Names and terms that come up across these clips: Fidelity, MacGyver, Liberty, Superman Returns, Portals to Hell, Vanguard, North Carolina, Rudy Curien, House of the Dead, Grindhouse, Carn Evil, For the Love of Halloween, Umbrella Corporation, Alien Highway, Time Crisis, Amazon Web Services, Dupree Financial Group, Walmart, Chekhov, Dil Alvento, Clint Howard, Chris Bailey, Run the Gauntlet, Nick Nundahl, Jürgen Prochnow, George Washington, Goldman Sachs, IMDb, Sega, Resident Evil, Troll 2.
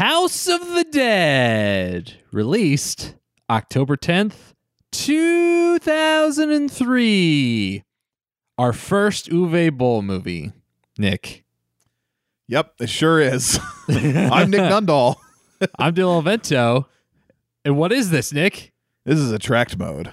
House of the Dead, released October 10th, 2003. Our first Uwe Boll movie, Nick. Yep, it sure is. I'm Nick Nundahl. I'm Dil Alvento. And what is this, Nick? This is Attract Mode.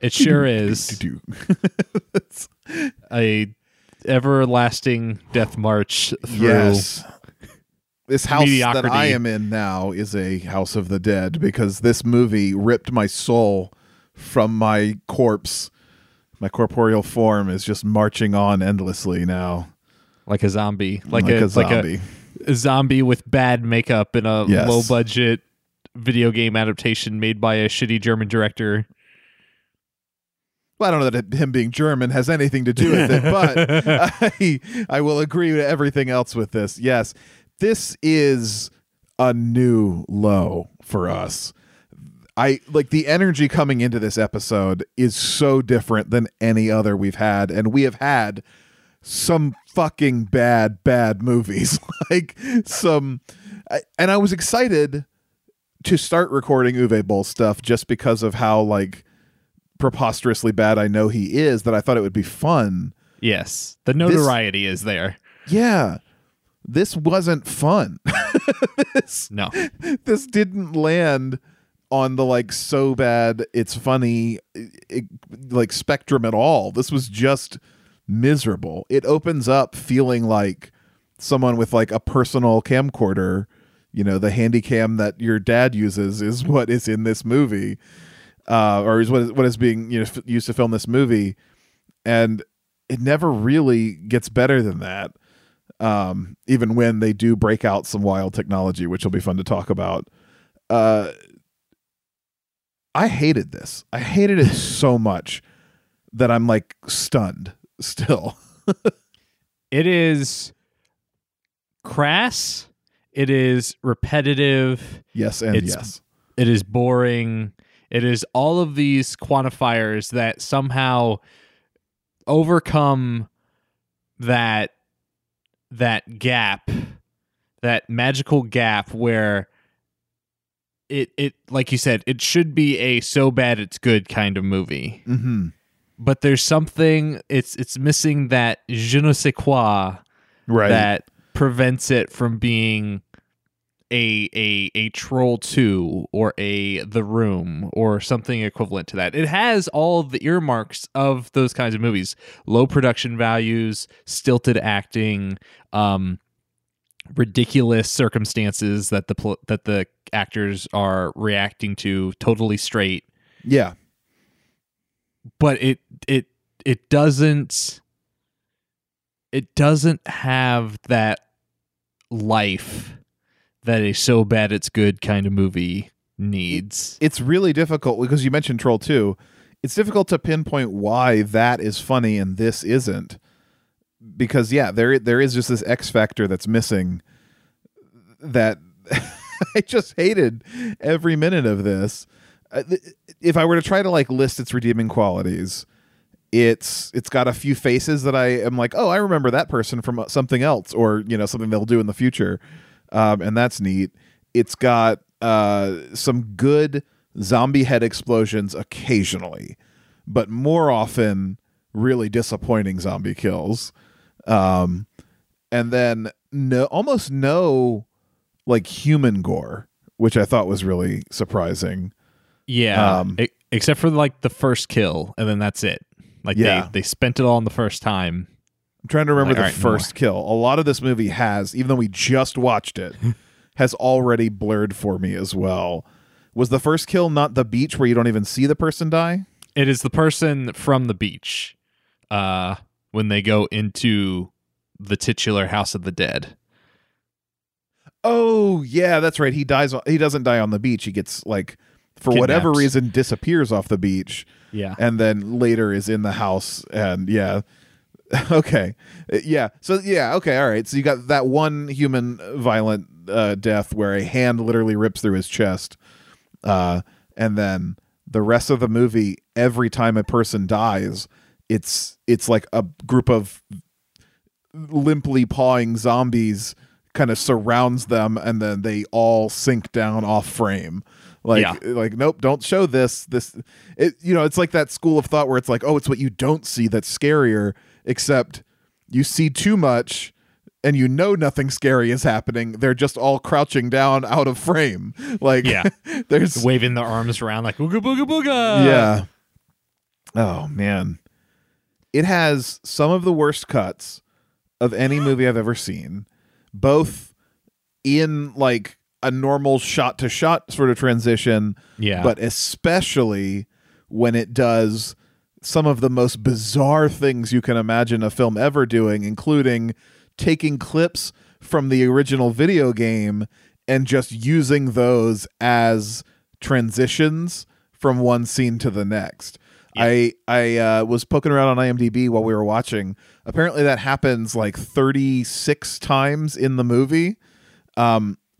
It sure is a everlasting death march through. Yes. This house mediocrity that I am in now is a house of the dead, because this movie ripped my soul from my corpse. My corporeal form is just marching on endlessly now, like a zombie, like a zombie with bad makeup in a low budget video game adaptation made by a shitty German director. Well, I don't know that him being German has anything to do with it, but I will agree with everything else with this. Yes, this is a new low for us. I like the energy coming into this episode is so different than any other we've had, and we have had some fucking bad movies. Like some, and I was excited to start recording Uwe Boll stuff just because of how like preposterously bad I know he is, that I thought it would be fun. Yes, the notoriety is there. Yeah, this wasn't fun. This didn't land on the like so bad it's funny like spectrum at all. This was just miserable. It opens up feeling like someone with like a personal camcorder, you know, the handy cam that your dad uses is what is in this movie. Or is what is being used to film this movie, and it never really gets better than that. Even when they do break out some wild technology, which will be fun to talk about. I hated this. I hated it so much that I'm like stunned still. It is crass. It is repetitive. Yes, and yes, it is boring. It is all of these quantifiers that somehow overcome that gap, that magical gap where it like you said, it should be a so bad it's good kind of movie. Mm-hmm. But there's something it's missing, that je ne sais quoi, right, that prevents it from being a Troll 2 or a The Room or something equivalent to that. It has all of the earmarks of those kinds of movies: low production values, stilted acting, ridiculous circumstances that the actors are reacting to totally straight. Yeah, but it doesn't have that life that a so bad it's good kind of movie needs. It's really difficult, because you mentioned Troll 2. It's difficult to pinpoint why that is funny and this isn't, because yeah, there is just this X factor that's missing that I just hated every minute of this. If I were to try to like list its redeeming qualities, it's got a few faces that I am like, oh, I remember that person from something else, or you know, something they'll do in the future. And that's neat. It's got some good zombie head explosions occasionally, but more often really disappointing zombie kills. And then almost no like human gore, which I thought was really surprising. Yeah, except for like the first kill, and then that's it. Like they spent it all on the first time. I'm trying to remember first kill. A lot of this movie has, even though we just watched it, has already blurred for me as well. Was the first kill not the beach where you don't even see the person die? It is the person from the beach when they go into the titular House of the Dead. Oh yeah, that's right. He dies. He doesn't die on the beach. He gets like, for kidnapped. Whatever reason, disappears off the beach. Yeah, and then later is in the house. And yeah, okay, yeah. So yeah, okay, all right. So you got that one human violent death where a hand literally rips through his chest, and then the rest of the movie, every time a person dies, it's like a group of limply pawing zombies kind of surrounds them, and then they all sink down off frame. Like, yeah. Like, nope, don't show this. It's like that school of thought where it's like, oh, it's what you don't see that's scarier, except you see too much and you know nothing scary is happening. They're just all crouching down out of frame. Like, yeah, there's waving their arms around like ooga booga booga. Yeah. Oh, man. It has some of the worst cuts of any movie I've ever seen, both in like a normal shot to shot sort of transition, yeah, but especially when it does some of the most bizarre things you can imagine a film ever doing, including taking clips from the original video game and just using those as transitions from one scene to the next. Yeah. I was poking around on IMDb while we were watching. Apparently that happens like 36 times in the movie.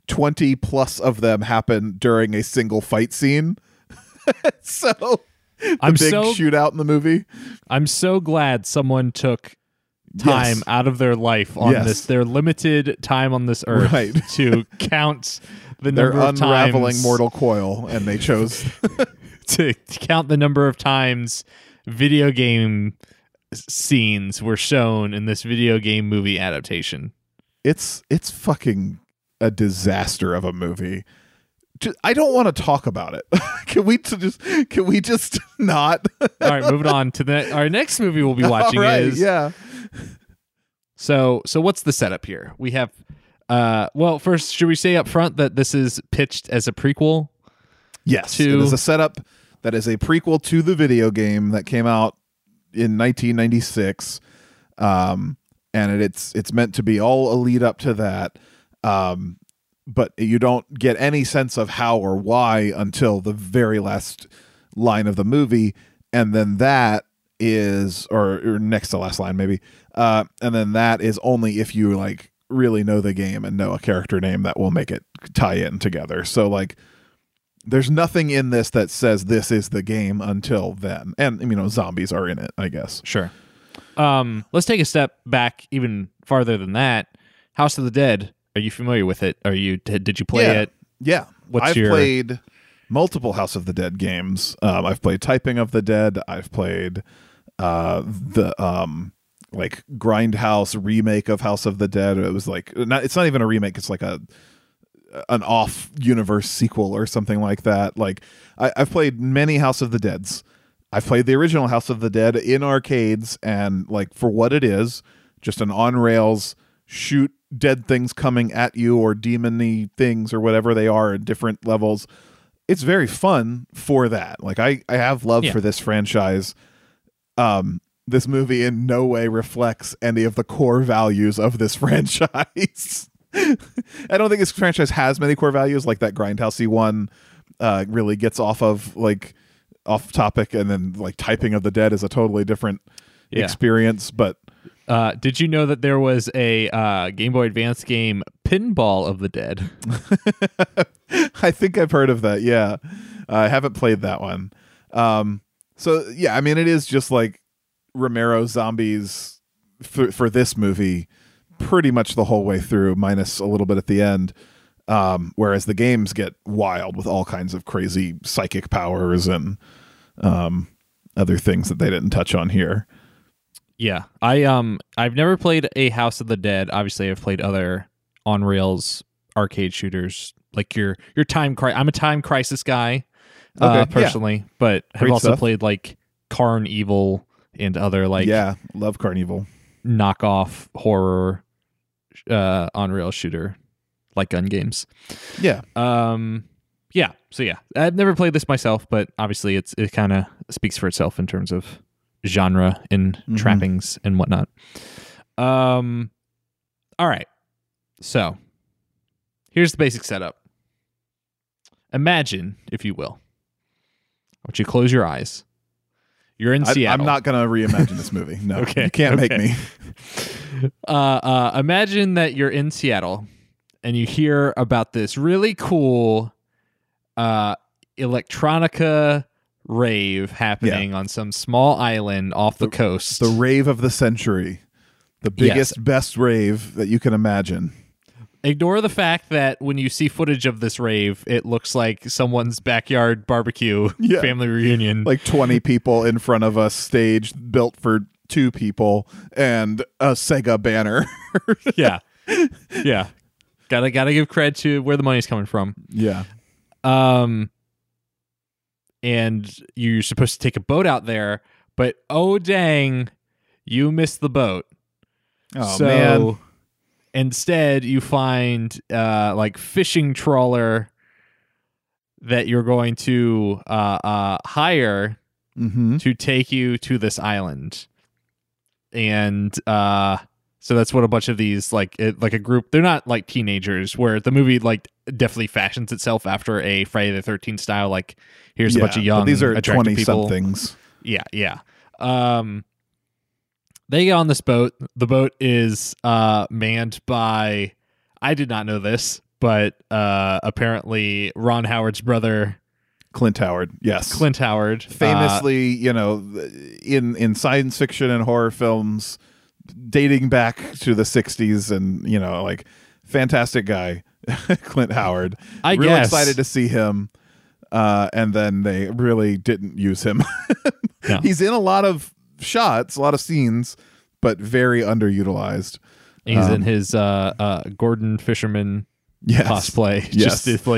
20 plus of them happen during a single fight scene. So shootout in the movie. I'm so glad someone took time out of their life on this, their limited time on this earth, right, to count the number of times. They're unraveling Mortal Coil, and they chose to count the number of times video game scenes were shown in this video game movie adaptation. It's fucking a disaster of a movie. I don't want to talk about it. Can we just not? All right, moving on to our next movie we'll be watching. All right, is yeah. So what's the setup here? We have well, first, should we say up front that this is pitched as a prequel? Yes, it is a setup that is a prequel to the video game that came out in 1996, and it's meant to be all a lead up to that, but you don't get any sense of how or why until the very last line of the movie, and then that is, or next to last line maybe, and then that is only if you like really know the game and know a character name that will make it tie in together. So like, there's nothing in this that says this is the game until then. And, you know, zombies are in it, I guess. Sure. Let's take a step back even farther than that. House of the Dead. Are you familiar with it? Did you play it? Yeah. I've played multiple House of the Dead games. I've played Typing of the Dead. I've played the like Grindhouse remake of House of the Dead. It was like, it's not even a remake. It's like an off universe sequel or something like that. Like I've played many House of the Deads. I've played the original House of the Dead in arcades, and like, for what it is, just an on rails shoot dead things coming at you, or demon-y things or whatever they are at different levels. It's very fun for that. Like I have love for this franchise. This movie in no way reflects any of the core values of this franchise. I don't think this franchise has many core values. Like that Grindhousey one really gets off topic, and then like Typing of the Dead is a totally different experience. But did you know that there was a Game Boy Advance game, Pinball of the Dead? I think I've heard of that. Yeah, I haven't played that one. So yeah, I mean, it is just like Romero zombies for this movie, pretty much the whole way through, minus a little bit at the end, whereas the games get wild with all kinds of crazy psychic powers and other things that they didn't touch on here. Yeah, I've never played a House of the Dead. Obviously, I've played other on rails arcade shooters, like your Time Crisis. I'm a Time Crisis guy, personally, but I've also played like Carn Evil and other like love Carn Evil knockoff horror on rail shooter like gun games. I've never played this myself, but obviously it kind of speaks for itself in terms of genre and trappings and whatnot. All right, so Here's the basic setup. Imagine, if you will, would you close your eyes? You're in Seattle. I'm not going to reimagine this movie. No, okay, you can't make me. Imagine that you're in Seattle and you hear about this really cool electronica rave happening on some small island off the coast. The rave of the century. The biggest, best rave that you can imagine. Ignore the fact that when you see footage of this rave, it looks like someone's backyard barbecue family reunion. Like 20 people in front of a stage built for 2 people and a Sega banner. Yeah. Gotta give cred to where the money's coming from. Yeah. And you're supposed to take a boat out there, but oh dang, you missed the boat. Oh, so, man. Instead, you find fishing trawler that you're going to hire to take you to this island, and so that's what a bunch of these a group. They're not like teenagers, where the movie definitely fashions itself after a Friday the 13th style. Like here's a bunch of young, these are 20 somethings. Yeah. They get on this boat. The boat is manned by, I did not know this, but apparently Ron Howard's brother. Clint Howard, yes. Clint Howard. Famously, in science fiction and horror films, dating back to the 60s and, fantastic guy, Clint Howard. I guess. Excited to see him. And then they really didn't use him. No. He's in a lot of shots, a lot of scenes, but very underutilized. He's in his Gordon Fisherman cosplay, just this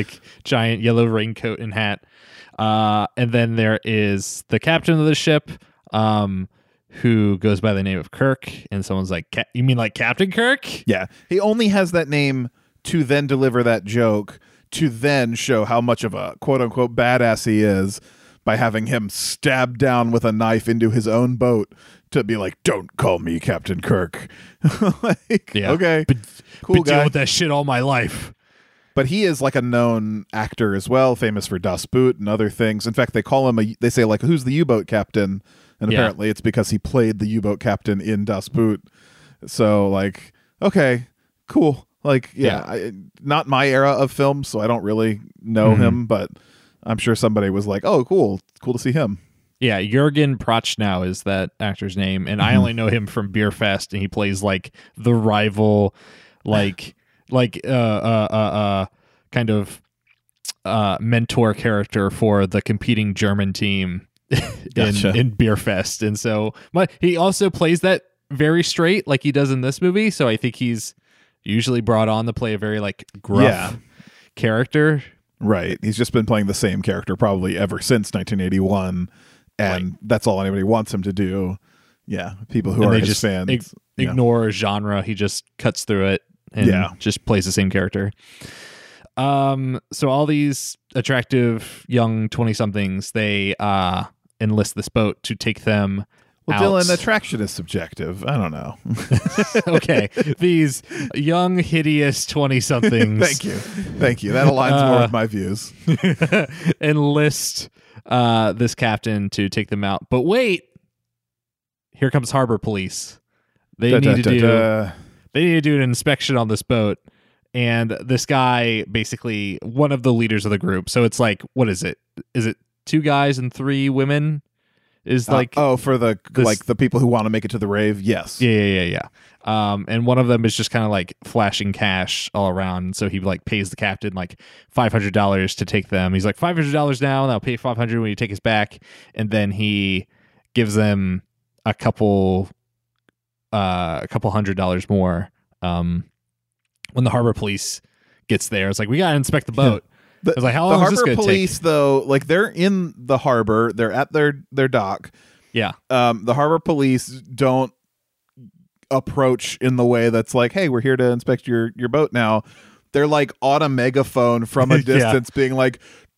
giant yellow raincoat and hat. And then there is the captain of the ship, who goes by the name of Kirk, and someone's like, "You mean like Captain Kirk?" Yeah, he only has that name to then deliver that joke, to then show how much of a quote unquote badass he is, by having him stabbed down with a knife into his own boat to be like, "Don't call me Captain Kirk." Okay. Cool guy. Dealing with that shit all my life. But he is like a known actor as well, famous for Das Boot and other things. In fact, they call him they say like, "Who's the U-boat captain?" And apparently it's because he played the U-boat captain in Das Boot. So like, okay, cool. Like, not my era of film, so I don't really know him, but I'm sure somebody was like, "Oh, cool to see him." Yeah, Jürgen Prochnow is that actor's name, and I only know him from Beerfest, and he plays the rival, kind of mentor character for the competing German team in Beerfest, and so he also plays that very straight, like he does in this movie. So I think he's usually brought on to play a very gruff character. Right. He's just been playing the same character probably ever since 1981. And that's all anybody wants him to do. Yeah. People who are his fans. Ignore genre. He just cuts through it and just plays the same character. So all these attractive young 20-somethings, they enlist this boat to take them out. Dylan, attraction is subjective. I don't know. Okay. These young, hideous 20-somethings. Thank you. That aligns more with my views. Enlist this captain to take them out. But wait, here comes harbor police. They need to do an inspection on this boat. And this guy, basically one of the leaders of the group. So it's what is it? Is it 2 guys and 3 women? Is for the people who want to make it to the rave. Yes. Yeah. And one of them is just kind of flashing cash all around. So he pays the captain $500 to take them. He's like, $500 now, and I'll pay $500 when you take us back. And then he gives them a couple $100 more. When the harbor police gets there, it's we gotta inspect the boat. It's how long is this gonna take? The harbor police, though, they're in the harbor, they're at their dock. Yeah. The harbor police don't approach in the way that's "Hey, we're here to inspect your boat now." They're on a megaphone from a distance being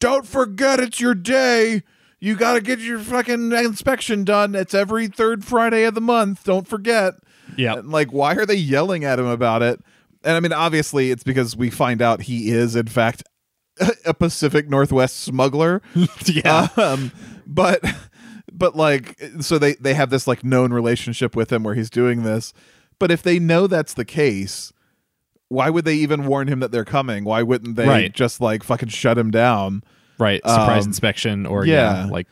"Don't forget it's your day. You gotta get your fucking inspection done. It's every 3rd Friday of the month. Don't forget." Yeah. Why are they yelling at him about it? And I mean, obviously, it's because we find out he is, in fact, a Pacific Northwest smuggler. Yeah. But like, so they have this like known relationship with him where he's doing this. But if they know that's the case, why would they even warn him that they're coming? Why wouldn't they just like fucking shut him down? Right. Surprise inspection or yeah like.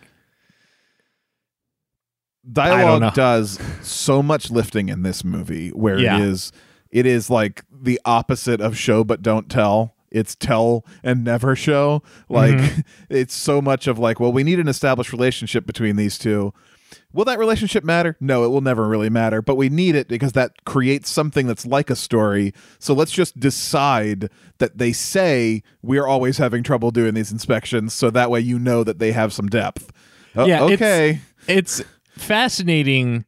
Dialogue does so much lifting in this movie where it is like the opposite of show but don't tell. It's tell and never show. Like it's so much of like, well, we need an established relationship between these two. Will that relationship matter? No, it will never really matter, but we need it because that creates something that's like a story. So let's just decide that they say we're always having trouble doing these inspections. So that way, you know that they have some depth. Yeah. Okay. It's fascinating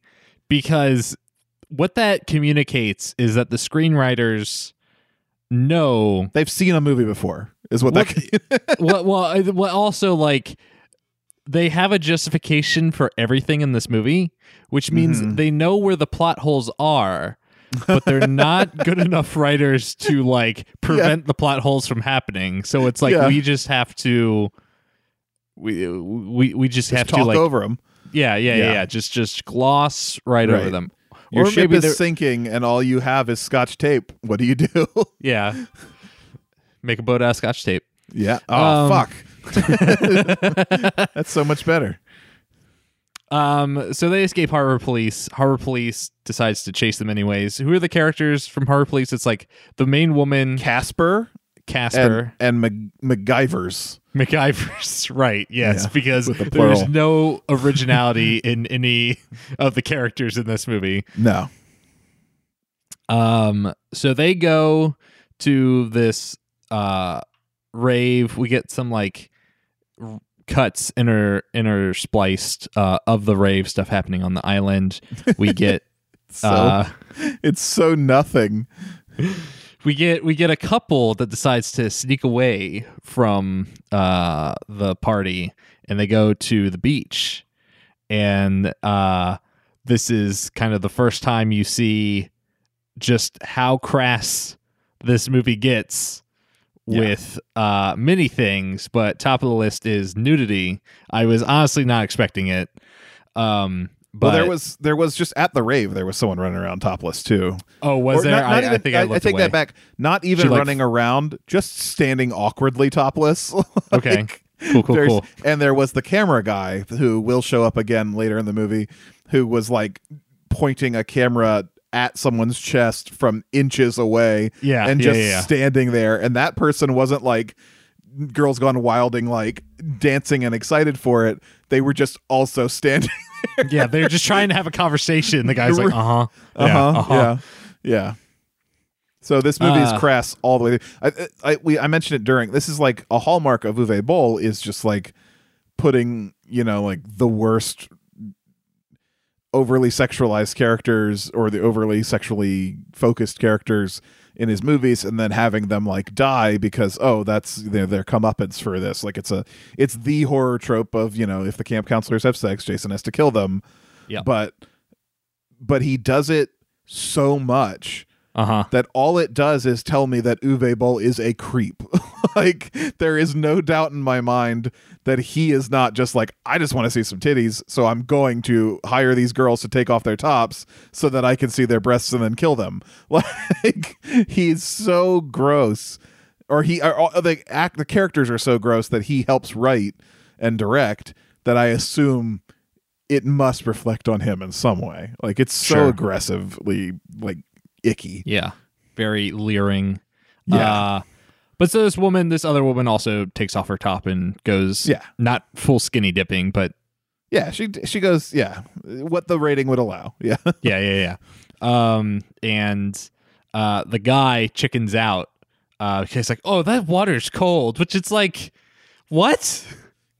because what that communicates is that the screenwriters know they've seen a movie before is what that well also like they have a justification for everything in this movie, which means they know where the plot holes are, but they're not good enough writers to like prevent the plot holes from happening. So it's like we just have to we just have talk to like over them. Yeah. Just gloss right over them. Your or ship maybe is sinking and all you have is Scotch tape. What do you do? Yeah. Make a boat out of Scotch tape. Yeah. Oh, fuck. That's so much better. So they escape Harbor Police. Harbor Police decides to chase them anyways. Who are the characters from Harbor Police? It's like the main woman. Casper. And MacGyver's, right? Yes, yeah, because the there's no originality in any of the characters in this movie. No. So they go to this rave. We get some like cuts interspliced of the rave stuff happening on the island. We get it's so nothing. We get a couple that decides to sneak away from the party, and they go to the beach. And this is kind of the first time you see just how crass this movie gets with many things. But top of the list is nudity. I was honestly not expecting it. But well, there was just at the rave, there was someone running around topless too. Oh, was or there? Not even, I think I take away. That back. Not even she running around, just standing awkwardly topless. Okay, cool. And there was the camera guy who will show up again later in the movie, who was like pointing a camera at someone's chest from inches away. Yeah, and just standing there. And that person wasn't like Girls Gone Wilding, like dancing and excited for it. They were just also standing. Yeah, they're just trying to have a conversation. The guy's like, yeah. So this movie is crass all the way. I mentioned it during. This is like a hallmark of Uwe Boll is just like putting, you know, like the worst overly sexualized characters or the overly sexually focused characters in his movies, and then having them like die because that's their comeuppance for this. Like it's the horror trope of, you know, if the camp counselors have sex, Jason has to kill them. Yeah, but he does it so much that all it does is tell me that Uwe Boll is a creep. Like there is no doubt in my mind that he is not just like, I just want to see some titties, so I'm going to hire these girls to take off their tops so that I can see their breasts and then kill them. Like he's so gross, or the characters are so gross that he helps write and direct that I assume it must reflect on him in some way. Like it's so aggressively like icky. Yeah, very leering. Yeah. But so this other woman also takes off her top and goes, not full skinny dipping, but yeah, she goes, what the rating would allow. Yeah. Yeah. And the guy chickens out. He's like, oh, that water's cold, which it's like, what?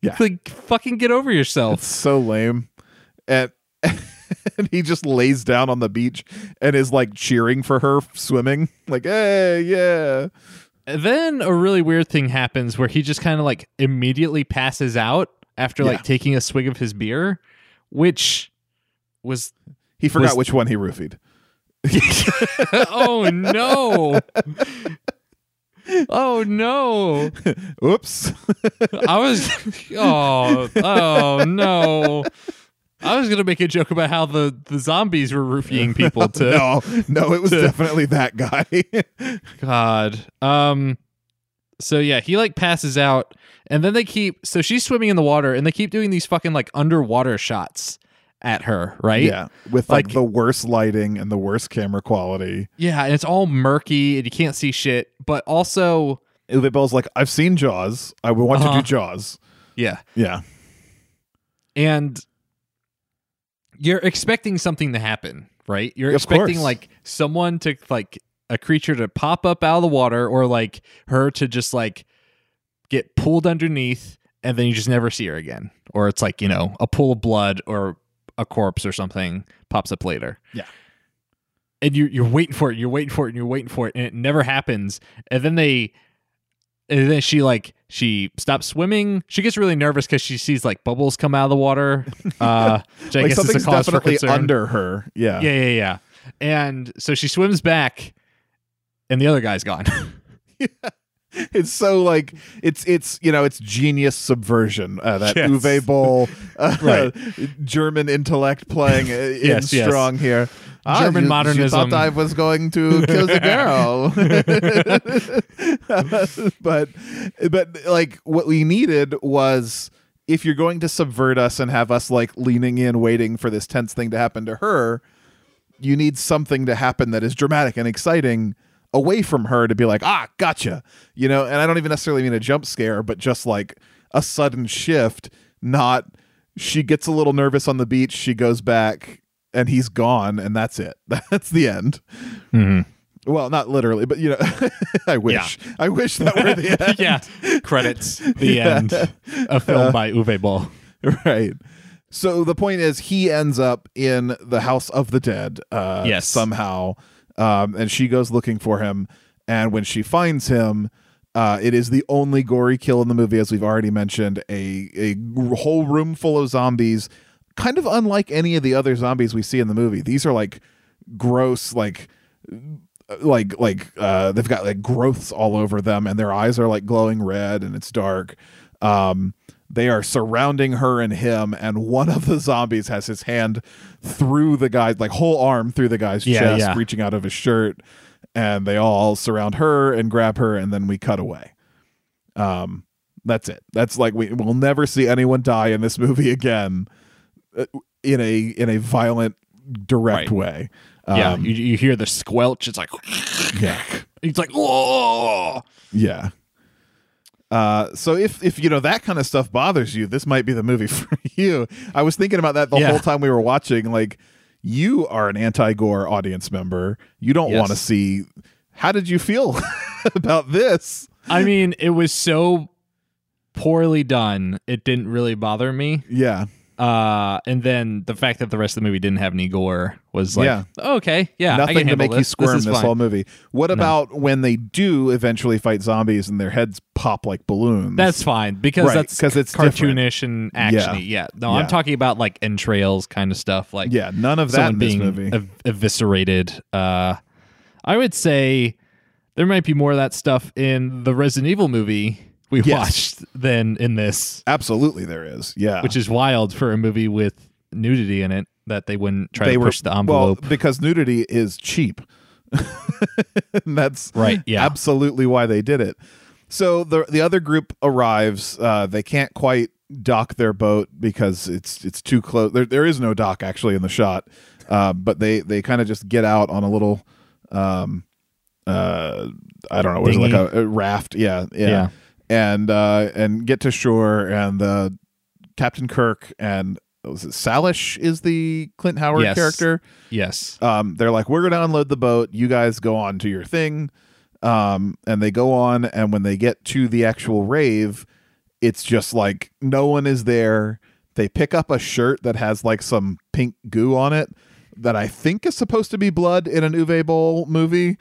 Yeah. Like fucking get over yourself. It's so lame. And he just lays down on the beach and is like cheering for her swimming. Like, hey, yeah. Then a really weird thing happens where he just kind of like immediately passes out after like taking a swig of his beer, which was... He forgot which one he roofied. Oh no. Oh no. Oops. Oh no. I was going to make a joke about how the zombies were roofying people to No, it was definitely that guy. God. So yeah, he like passes out and then they keep, so she's swimming in the water and they keep doing these fucking like underwater shots at her, right? Yeah. With like the worst lighting and the worst camera quality. Yeah. And it's all murky and you can't see shit, but also Uwe Boll's like, I've seen Jaws. I would want to do Jaws. Yeah. Yeah. And you're expecting something to happen, right? You're expecting like someone to like a creature to pop up out of the water or like her to just like get pulled underneath and then you just never see her again. Or it's like, you know, a pool of blood or a corpse or something pops up later. Yeah. And you're waiting for it. You're waiting for it and you're waiting for it. And it never happens. And then she like, she stops swimming. She gets really nervous because she sees like bubbles come out of the water. Which I guess something's is a cause definitely for concern. Under her. Yeah. Yeah. Yeah. Yeah. And so she swims back and the other guy's gone. Yeah. It's so like it's you know, it's genius subversion that yes. Uwe Boll German intellect playing in strong here. German modernism. You thought I was going to kill the girl, but like what we needed was, if you're going to subvert us and have us like leaning in, waiting for this tense thing to happen to her, you need something to happen that is dramatic and exciting. Away from her to be like, gotcha, you know. And I don't even necessarily mean a jump scare, but just like a sudden shift. Not she gets a little nervous on the beach, she goes back, and he's gone, and that's it. That's the end. Mm-hmm. Well, not literally, but you know, I wish that were the end. Yeah, credits the end. A film by Uwe Boll. Right. So the point is, he ends up in the House of the Dead. Somehow. And she goes looking for him, and when she finds him, it is the only gory kill in the movie, as we've already mentioned. A whole room full of zombies, kind of unlike any of the other zombies we see in the movie. These are like gross, like they've got like growths all over them, and their eyes are like glowing red, and it's dark. They are surrounding her and him, and one of the zombies has his hand through the guy's, like, whole arm through the guy's chest, reaching out of his shirt, and they all surround her and grab her, and then we cut away. That's it. That's like, we'll never see anyone die in this movie again in a violent, direct way. Yeah, you hear the squelch. It's like, it's like, whoa! Yeah. So if you know that kind of stuff bothers you, this might be the movie for you. I was thinking about that the whole time we were watching. Like, you are an anti-gore audience member. You don't want to see. How did you feel about this? I mean, it was so poorly done. It didn't really bother me. Yeah. And then the fact that the rest of the movie didn't have any gore was like, okay, nothing to make you squirm this whole movie. What about when they do eventually fight zombies and their heads pop like balloons? That's fine, because that's it's cartoonish and actiony. Yeah. No, I'm talking about like entrails kind of stuff. Like, none of that in this movie. Eviscerated. I would say there might be more of that stuff in the Resident Evil movie we watched then in this. Absolutely there is. Yeah. Which is wild for a movie with nudity in it that they wouldn't try to push the envelope. Well, because nudity is cheap. And that's absolutely why they did it. So the other group arrives. They can't quite dock their boat because it's too close. There is no dock actually in the shot. But they kind of just get out on a little I don't know, what is it, like a raft. Yeah. And get to shore, and the Captain Kirk and Salish is the Clint Howard character. Yes. They're like, we're going to unload the boat. You guys go on to your thing. And they go on. And when they get to the actual rave, it's just like no one is there. They pick up a shirt that has like some pink goo on it that I think is supposed to be blood in an Uwe Boll movie.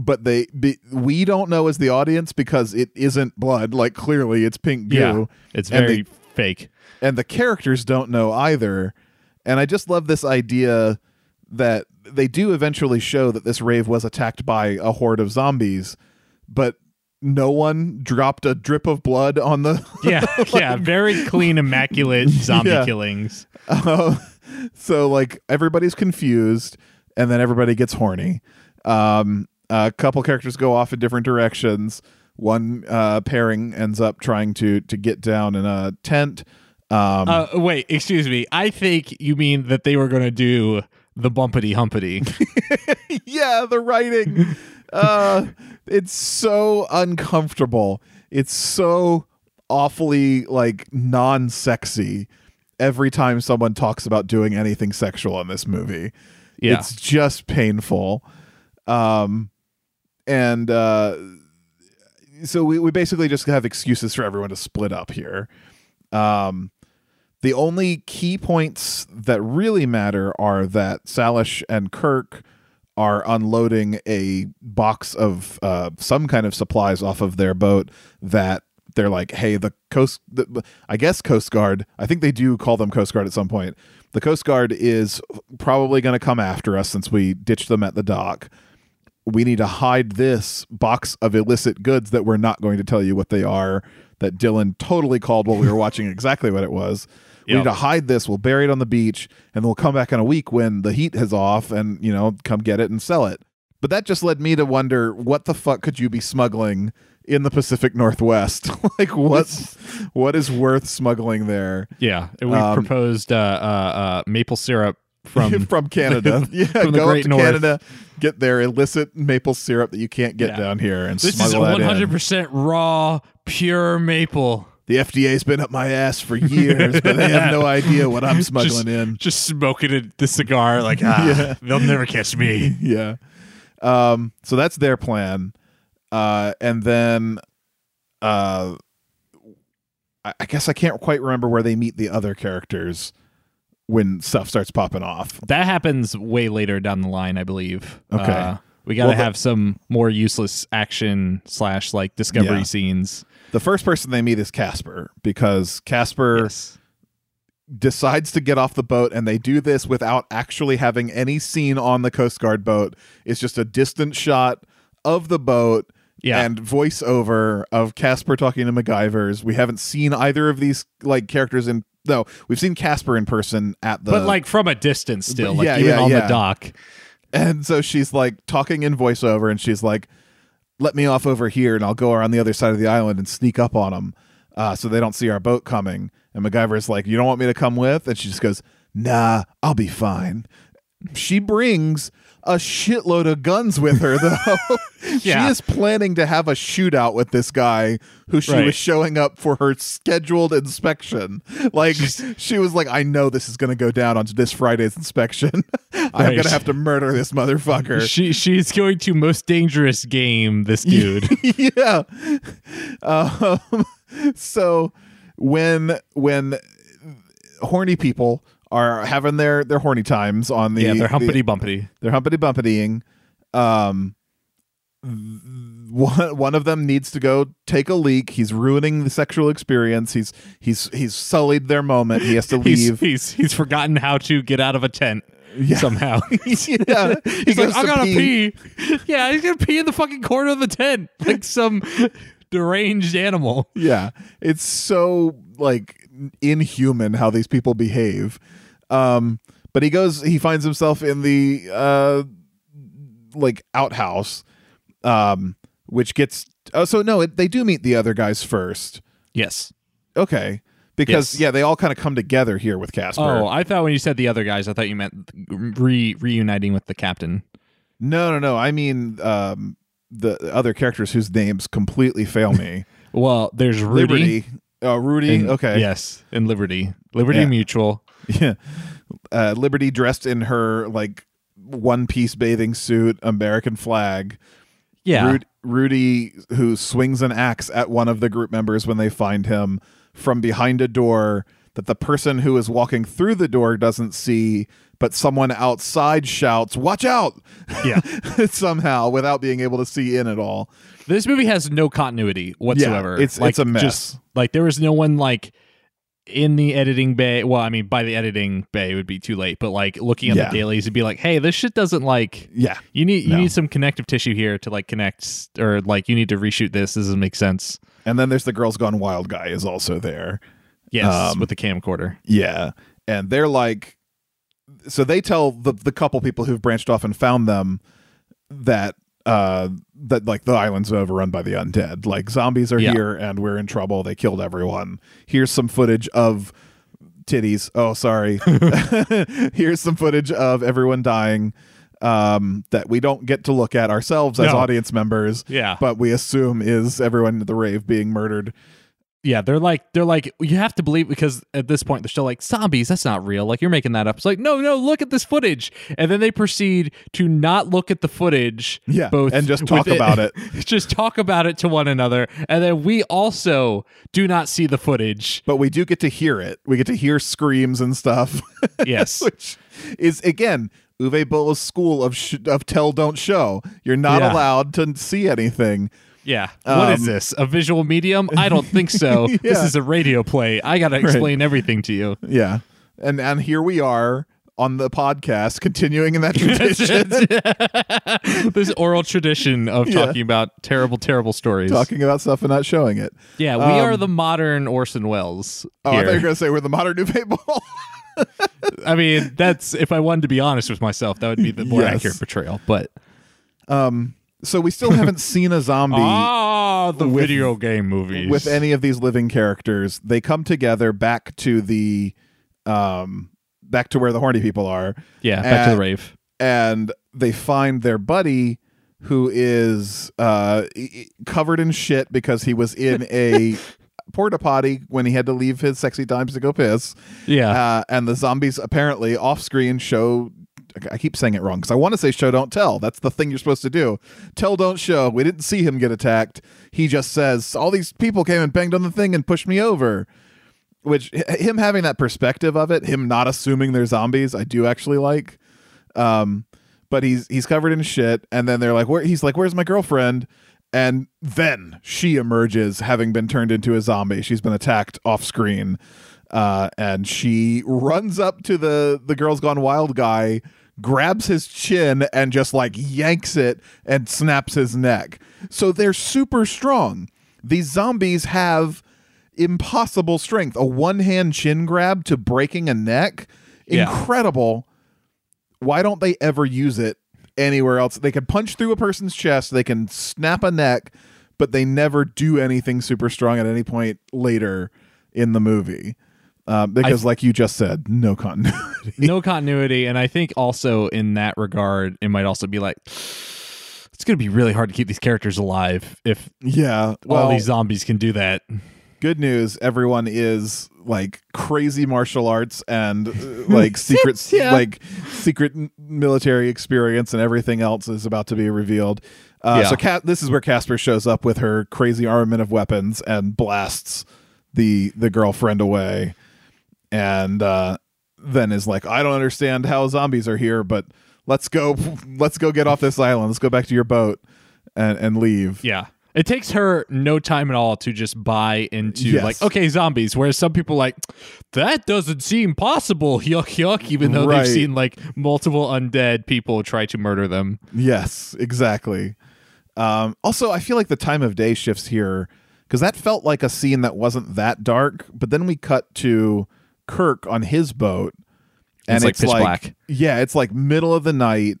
But we don't know as the audience, because it isn't blood. Like, clearly it's pink goo. Yeah, it's very fake. And the characters don't know either. And I just love this idea that they do eventually show that this rave was attacked by a horde of zombies, but no one dropped a drip of blood on the... Yeah, yeah, very clean, immaculate zombie killings. So, like, everybody's confused, and then everybody gets horny. A couple characters go off in different directions. One pairing ends up trying to get down in a tent. Wait, excuse me. I think you mean that they were going to do the bumpity humpity. Yeah, the writing. It's so uncomfortable. It's so awfully, like, non-sexy every time someone talks about doing anything sexual in this movie. Yeah. It's just painful. So we basically just have excuses for everyone to split up here. The only key points that really matter are that Salish and Kirk are unloading a box of some kind of supplies off of their boat that they're like, hey, Coast Guard, I think they do call them Coast Guard at some point. The Coast Guard is probably going to come after us since we ditched them at the dock. We need to hide this box of illicit goods that we're not going to tell you what they are, that Dylan totally called while we were watching exactly what it was. Yep. We need to hide this. We'll bury it on the beach, and we'll come back in a week when the heat is off and, you know, come get it and sell it. But that just led me to wonder, what the fuck could you be smuggling in the Pacific Northwest? Like, what is worth smuggling there? Yeah. And we proposed maple syrup from Canada. Yeah, from the Great North. Canada, get their illicit maple syrup that you can't get down here, and this smuggle that in. This is 100% raw, pure maple. The FDA's been up my ass for years, but they have no idea what I'm smuggling in. Just smoking the cigar, like, they'll never catch me. Yeah. So that's their plan. And then I guess I can't quite remember where they meet the other characters when stuff starts popping off. That happens way later down the line, I believe. Okay. We got to have some more useless action / like discovery scenes. The first person they meet is Casper, because Casper decides to get off the boat, and they do this without actually having any scene on the Coast Guard boat. It's just a distant shot of the boat and voiceover of Casper talking to MacGyvers. We haven't seen either of these, like, characters in... No, we've seen Casper in person at the... But, like, from a distance still, like, even on the dock. And so she's, like, talking in voiceover, and she's like, let me off over here, and I'll go around the other side of the island and sneak up on them so they don't see our boat coming. And MacGyver's like, you don't want me to come with? And she just goes, nah, I'll be fine. She brings a shitload of guns with her, though. She is planning to have a shootout with this guy who she was showing up for her scheduled inspection. Like, she was like, I know this is going to go down on this Friday's inspection. I'm going to have to murder this motherfucker. She's going to most dangerous game this dude. Yeah. So when horny people are having their horny times on the... Yeah, they're humpity-bumpity. They're humpity-bumpitying. One of them needs to go take a leak. He's ruining the sexual experience. He's sullied their moment. He has to leave. He's forgotten how to get out of a tent somehow. He's like, I gotta pee. Yeah, he's gonna pee in the fucking corner of the tent like some deranged animal. Yeah, it's so, like, inhuman how these people behave. But he finds himself in the outhouse, which gets... Oh, so no, they do meet the other guys first. Yes. Okay. Because they all kind of come together here with Casper. Oh, I thought when you said the other guys, I thought you meant reuniting with the captain. No. I mean the other characters whose names completely fail me. Well, there's Liberty. Oh, Rudy. And, okay. Yes. And Liberty Mutual. Yeah. Liberty dressed in her, like, one-piece bathing suit, American flag. Yeah. Rudy, who swings an axe at one of the group members when they find him from behind a door that the person who is walking through the door doesn't see, but someone outside shouts, watch out! Yeah. Somehow, without being able to see in at all. This movie has no continuity whatsoever. It's a mess. Just, like, there was no one, like, in the editing bay. Well, I mean, by the editing bay, it would be too late, but like looking at the dailies, it'd be like, hey, this shit doesn't like, you need some connective tissue here to like connect, or like you need to reshoot this. This doesn't make sense. And then there's the Girls Gone Wild guy is also there. Yes. With the camcorder. Yeah. And they're like, so they tell the couple people who've branched off and found them that, that like the island's overrun by the undead, like zombies are here and we're in trouble. They killed everyone. Here's some footage of titties. Oh, sorry. Here's some footage of everyone dying that we don't get to look at ourselves as audience members. Yeah. But we assume is everyone at the rave being murdered. Yeah, they're like, you have to believe, because at this point they're still like, zombies, that's not real. Like, you're making that up. It's like, no, look at this footage. And then they proceed to not look at the footage. Yeah, both and just talk about it. Just talk about it to one another. And then we also do not see the footage. But we do get to hear it. We get to hear screams and stuff. Yes. Which is, again, Uwe Boll's school of tell, don't show. You're not allowed to see anything. Yeah. What is this? A visual medium? I don't think so. Yeah. This is a radio play. I got to explain everything to you. Yeah. And here we are on the podcast continuing in that tradition. This oral tradition of talking about terrible, terrible stories. Talking about stuff and not showing it. Yeah. We are the modern Orson Welles. Oh, here. I thought you were going to say we're the modern Uwe Boll. I mean, that's, if I wanted to be honest with myself, that would be the more accurate portrayal. But, so we still haven't seen a zombie. The video game movies. With any of these living characters, they come together back to where the horny people are. Yeah, back to the rave. And they find their buddy who is covered in shit because he was in a porta potty when he had to leave his sexy times to go piss. Yeah. And the zombies apparently off screen show. I keep saying it wrong because I want to say show, don't tell. That's the thing you're supposed to do. Tell, don't show. We didn't see him get attacked. He just says, all these people came and banged on the thing and pushed me over. Which, him having that perspective of it, him not assuming they're zombies, I do actually like. But he's covered in shit. And then they're like, where's my girlfriend? And then she emerges, having been turned into a zombie. She's been attacked off screen. And she runs up to the Girls Gone Wild guy, grabs his chin and just like yanks it and snaps his neck. So they're super strong. These zombies have impossible strength. A one-hand chin grab to breaking a neck. Incredible. Yeah. Why don't they ever use it anywhere else? They can punch through a person's chest. They can snap a neck, but they never do anything super strong at any point later in the movie. Because like you just said, no continuity. No continuity. And I think also in that regard, it might also be like, it's going to be really hard to keep these characters alive if all these zombies can do that. Good news. Everyone is like crazy martial arts and like secrets, like secret military experience and everything else is about to be revealed. So this is where Casper shows up with her crazy armament of weapons and blasts the girlfriend away. And then is like, I don't understand how zombies are here, but let's go get off this island. Let's go back to your boat and leave. Yeah. It takes her no time at all to just buy into like, okay, zombies, whereas some people like, that doesn't seem possible. Yuck, yuck. Even though they've seen like multiple undead people try to murder them. Yes, exactly. Also, I feel like the time of day shifts here because that felt like a scene that wasn't that dark. But then we cut to Kirk on his boat and it's like pitch black. Yeah, it's like middle of the night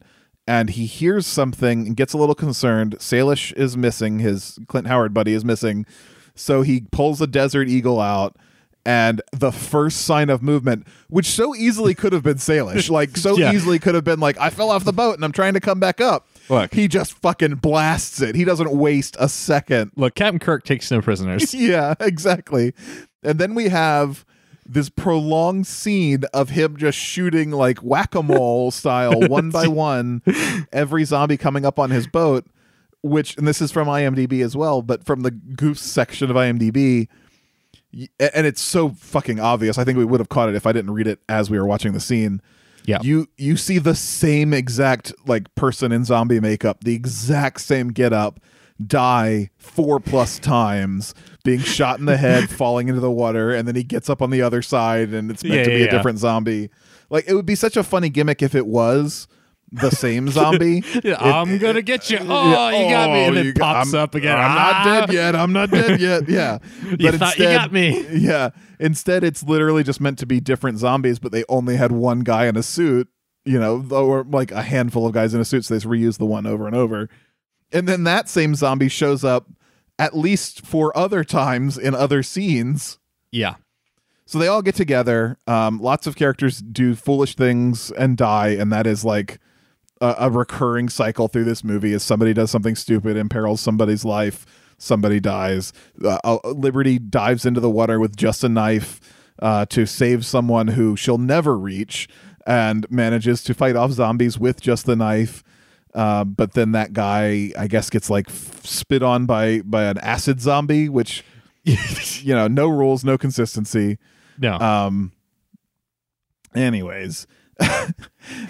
and he hears something and gets a little concerned. Salish is missing, his Clint Howard buddy is missing, so he pulls a Desert Eagle out and the first sign of movement, which so easily could have been Salish, like so easily could have been like, I fell off the boat and I'm trying to come back up. Look, he just fucking blasts it. He doesn't waste a second. Look, Captain Kirk takes no prisoners. Yeah, exactly. And then we have this prolonged scene of him just shooting like whack-a-mole style, one by one, every zombie coming up on his boat, which, and this is from IMDb as well, but from the goofs section of IMDb, and it's so fucking obvious. I think we would have caught it if I didn't read it as we were watching the scene. Yeah. You see the same exact like person in zombie makeup, the exact same get up, die 4+ times, being shot in the head, falling into the water, and then he gets up on the other side and it's meant to be a different zombie. Like, it would be such a funny gimmick if it was the same zombie. I'm gonna get you. Oh, you got me. And it pops up again. I'm not dead yet. Yeah. But you thought you got me. Yeah. Instead, it's literally just meant to be different zombies, but they only had one guy in a suit, you know, or like a handful of guys in a suit. So they just reuse the one over and over. And then that same zombie shows up at least 4 other times in other scenes. Yeah. So they all get together. Lots of characters do foolish things and die. And that is like a recurring cycle through this movie, is somebody does something stupid, imperils somebody's life. Somebody dies. Liberty dives into the water with just a knife to save someone who she'll never reach, and manages to fight off zombies with just the knife. But then that guy, I guess, gets like spit on by an acid zombie, which, you know, no rules, no consistency. No. Anyways,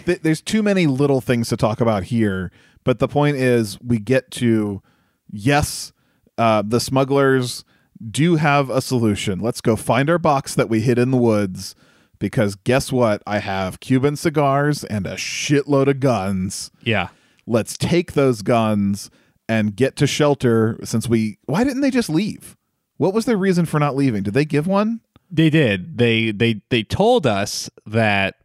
there's too many little things to talk about here, but the point is, we get to, yes, the smugglers do have a solution. Let's go find our box that we hid in the woods, because guess what? I have Cuban cigars and a shitload of guns. Yeah. Let's take those guns and get to shelter, since we... Why didn't they just leave? What was their reason for not leaving? Did they give one? They did. They told us that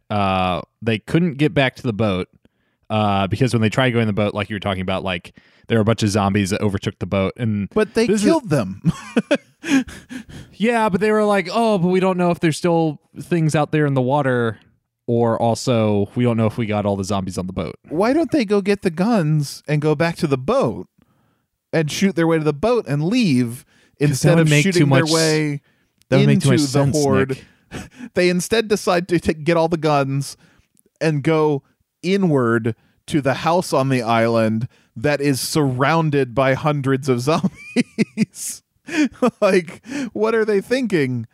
they couldn't get back to the boat because when they tried going to the boat, like you were talking about, like there were a bunch of zombies that overtook the boat. But they killed them. Yeah, but they were like, oh, but we don't know if there's still things out there in the water, or also we don't know if we got all the zombies on the boat. Why don't they go get the guns and go back to the boat and shoot their way to the boat and leave, instead of shooting their way into the horde? They instead decide to get all the guns and go inward to the house on the island that is surrounded by hundreds of zombies. Like, what are they thinking?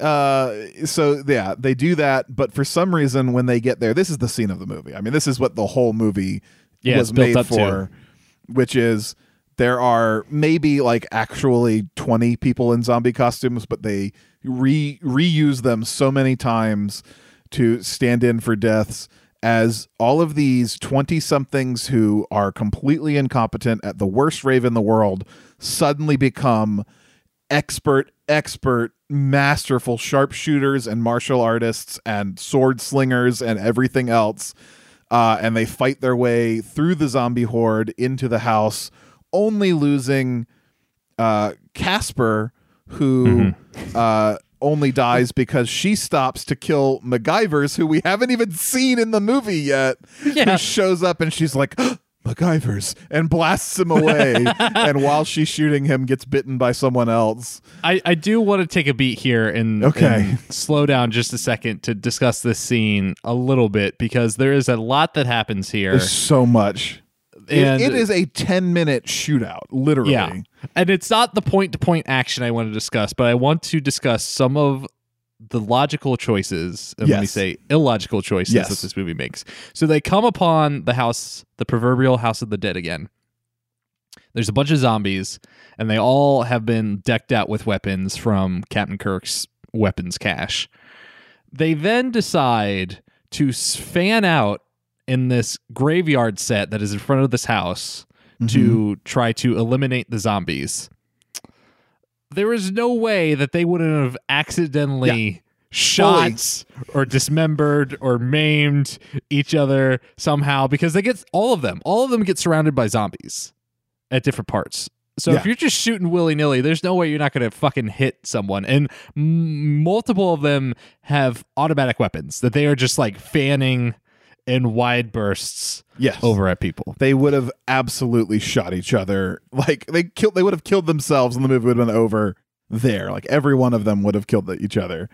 So yeah, they do that, but for some reason when they get there, this is the scene of the movie. I mean, this is what the whole movie was made for, which is there are maybe like actually 20 people in zombie costumes, but they reuse them so many times to stand in for deaths, as all of these 20-somethings who are completely incompetent at the worst rave in the world suddenly become expert, masterful sharpshooters and martial artists and sword slingers and everything else. And they fight their way through the zombie horde into the house, only losing Casper, who only dies because she stops to kill MacGyver's, who we haven't even seen in the movie yet, who shows up and she's like, oh, MacGyver's, and blasts him away. And while she's shooting him, gets bitten by someone else. I do want to take a beat here and slow down just a second to discuss this scene a little bit, because there is a lot that happens here. There's so much. And it is a 10-minute shootout, literally. Yeah. And it's not the point-to-point action I want to discuss, but I want to discuss some of the logical choices, and let me say illogical choices, that this movie makes. So they come upon the house, the proverbial house of the dead again. There's a bunch of zombies, and they all have been decked out with weapons from Captain Kirk's weapons cache. They then decide to fan out in this graveyard set that is in front of this house to try to eliminate the zombies. There is no way that they wouldn't have accidentally shot or dismembered or maimed each other somehow, because they get all of them get surrounded by zombies at different parts. So if you're just shooting willy-nilly, there's no way you're not going to fucking hit someone. And multiple of them have automatic weapons that they are just like fanning in wide bursts over at people. They would have absolutely shot each other. Like, they would have killed themselves and the movie would have been over there. Like, every one of them would have killed each other.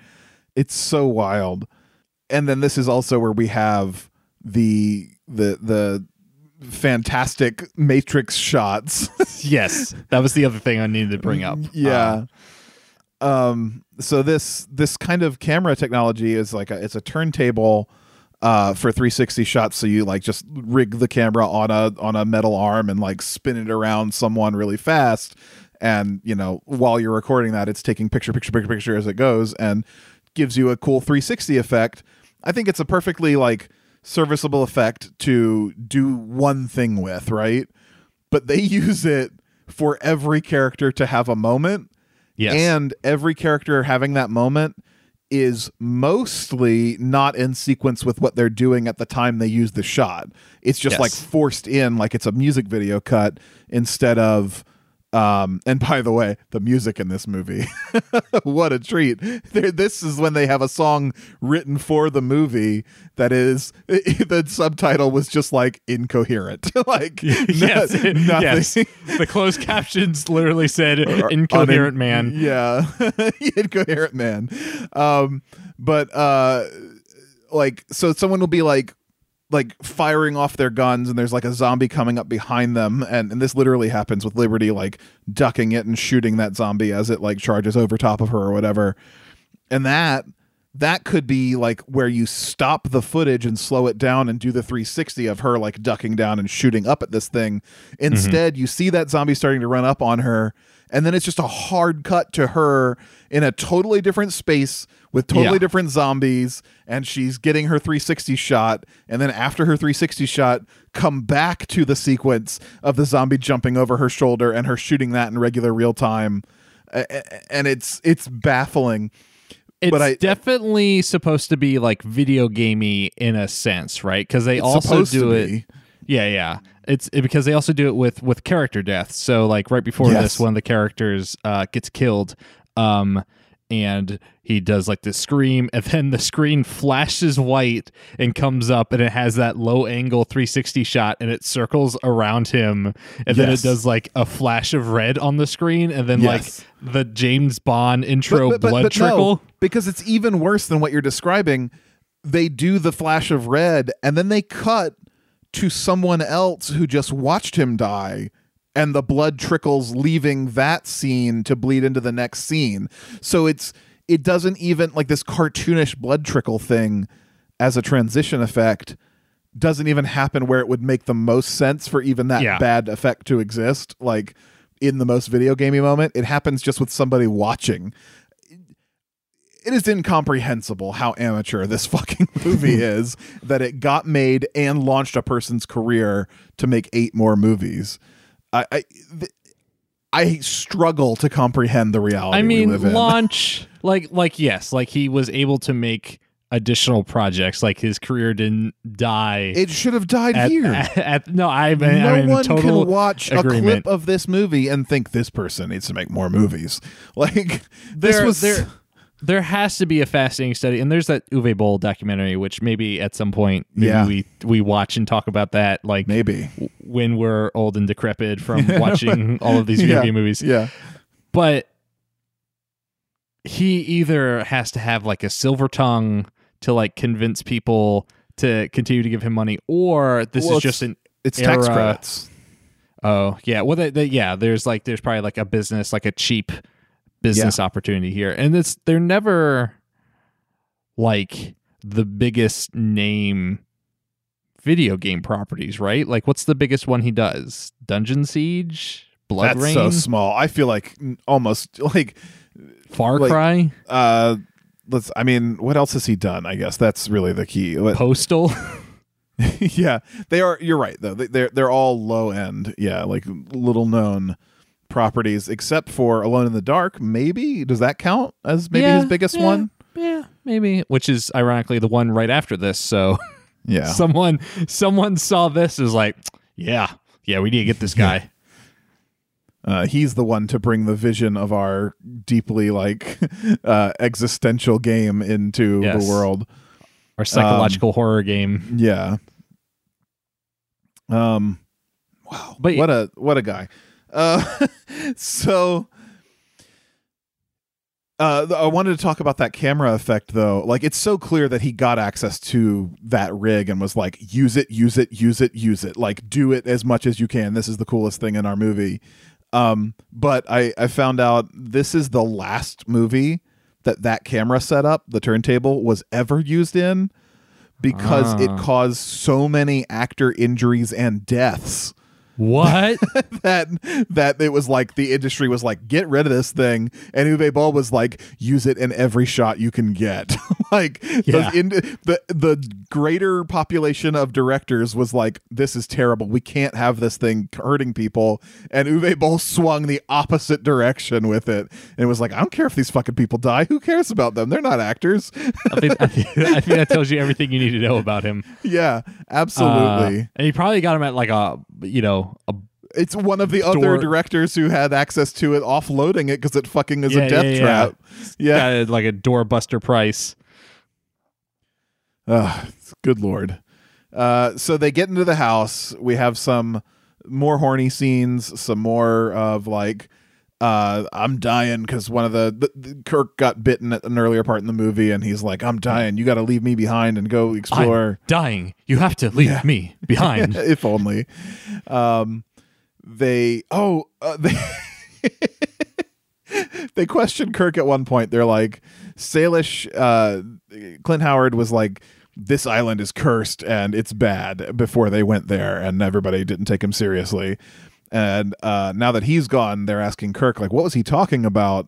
It's so wild. And then this is also where we have the fantastic Matrix shots. Yes. That was the other thing I needed to bring up. Yeah. So this kind of camera technology is like it's a turntable for 360 shots, so you like just rig the camera on a metal arm and like spin it around someone really fast, and you know, while you're recording that, it's taking picture as it goes and gives you a cool 360 effect. I think it's a perfectly like serviceable effect to do one thing with, right? But they use it for every character to have a moment. Yes. And every character having that moment is mostly not in sequence with what they're doing at the time they use the shot. It's just like forced in, like it's a music video cut instead of, and by the way, the music in this movie, what a treat. This is when they have a song written for the movie that is, the subtitle was just like incoherent. Like, yes, nothing. Yes. The closed captions literally said incoherent man. Yeah. Incoherent man. Like, so someone will be like firing off their guns and there's like a zombie coming up behind them, and this literally happens with Liberty like ducking it and shooting that zombie as it like charges over top of her or whatever, and that could be like where you stop the footage and slow it down and do the 360 of her like ducking down and shooting up at this thing. Instead, you see that zombie starting to run up on her, and then it's just a hard cut to her in a totally different space with totally different zombies, and she's getting her 360 shot, and then after her 360 shot, come back to the sequence of the zombie jumping over her shoulder and her shooting that in regular real time, and it's baffling. It's definitely supposed to be like video gamey in a sense, right? Because they also do it. Yeah. It's because they also do it with character deaths. So like right before this, one of the characters gets killed. And he does like this scream, and then the screen flashes white and comes up, and it has that low angle 360 shot, and it circles around him, and then it does like a flash of red on the screen, and then like the James Bond intro blood trickle. No, because it's even worse than what you're describing. They do the flash of red, and then they cut to someone else who just watched him die, and the blood trickles leaving that scene to bleed into the next scene. So it doesn't even, like, this cartoonish blood trickle thing as a transition effect doesn't even happen where it would make the most sense for even that bad effect to exist, like in the most video gamey moment. It happens just with somebody watching. It is incomprehensible how amateur this fucking movie is, that it got made and launched a person's career to make 8 more movies. I struggle to comprehend the reality. I mean, we live in. Launch like he was able to make additional projects. Like his career didn't die. It should have died here. No one can watch agreement. A clip of this movie and think this person needs to make more movies. Like there has to be a fascinating study, and there's that Uwe Boll documentary, which maybe at some point we watch and talk about that, like maybe when we're old and decrepit from watching all of these video game movies. Yeah, but he either has to have like a silver tongue to like convince people to continue to give him money, or this is just it's era. Tax credits. Oh yeah, well there's probably like a business, like a cheap business opportunity here, and they're never like the biggest name video game properties, right? Like, what's the biggest one he does? Dungeon Siege, Blood Rain. So small. I feel like almost like Far Cry. What else has he done? I guess that's really the key. Postal. Yeah, they are. You're right though. They're all low end. Yeah, like little known properties, except for Alone in the Dark. Maybe does that count as his biggest one? Yeah, maybe. Which is ironically the one right after this. So yeah, someone saw this and was like, yeah, we need to get this guy. He's the one to bring the vision of our deeply like existential game into the world, our psychological horror game. Yeah. Wow. But what a guy. I wanted to talk about that camera effect though. Like, it's so clear that he got access to that rig and was like, use it. Like, do it as much as you can. This is the coolest thing in our movie. But I found out this is the last movie that camera setup, the turntable, was ever used in, because it caused so many actor injuries and deaths. What? that it was like the industry was like, get rid of this thing, and Uwe Boll was like, use it in every shot you can get. Like, yeah. the greater population of directors was like, this is terrible, we can't have this thing hurting people, and Uwe Boll swung the opposite direction with it, and it was like, I don't care if these fucking people die, who cares about them, they're not actors. I think that tells you everything you need to know about him. Yeah, absolutely. And he probably got him at like a, you know, it's one of the other directors who had access to it offloading it because it fucking is a death trap. Yeah, like a door buster price. Good Lord. So they get into the house. We have some more horny scenes, some more of like, I'm dying because one of the Kirk got bitten at an earlier part in the movie, and he's like, I'm dying, you got to leave me behind and go explore. I'm dying, you have to leave me behind. If only. They questioned Kirk at one point. They're like, Salish, Clint Howard was like, this island is cursed and it's bad, before they went there, and everybody didn't take him seriously. And now that he's gone, they're asking Kirk, like, what was he talking about?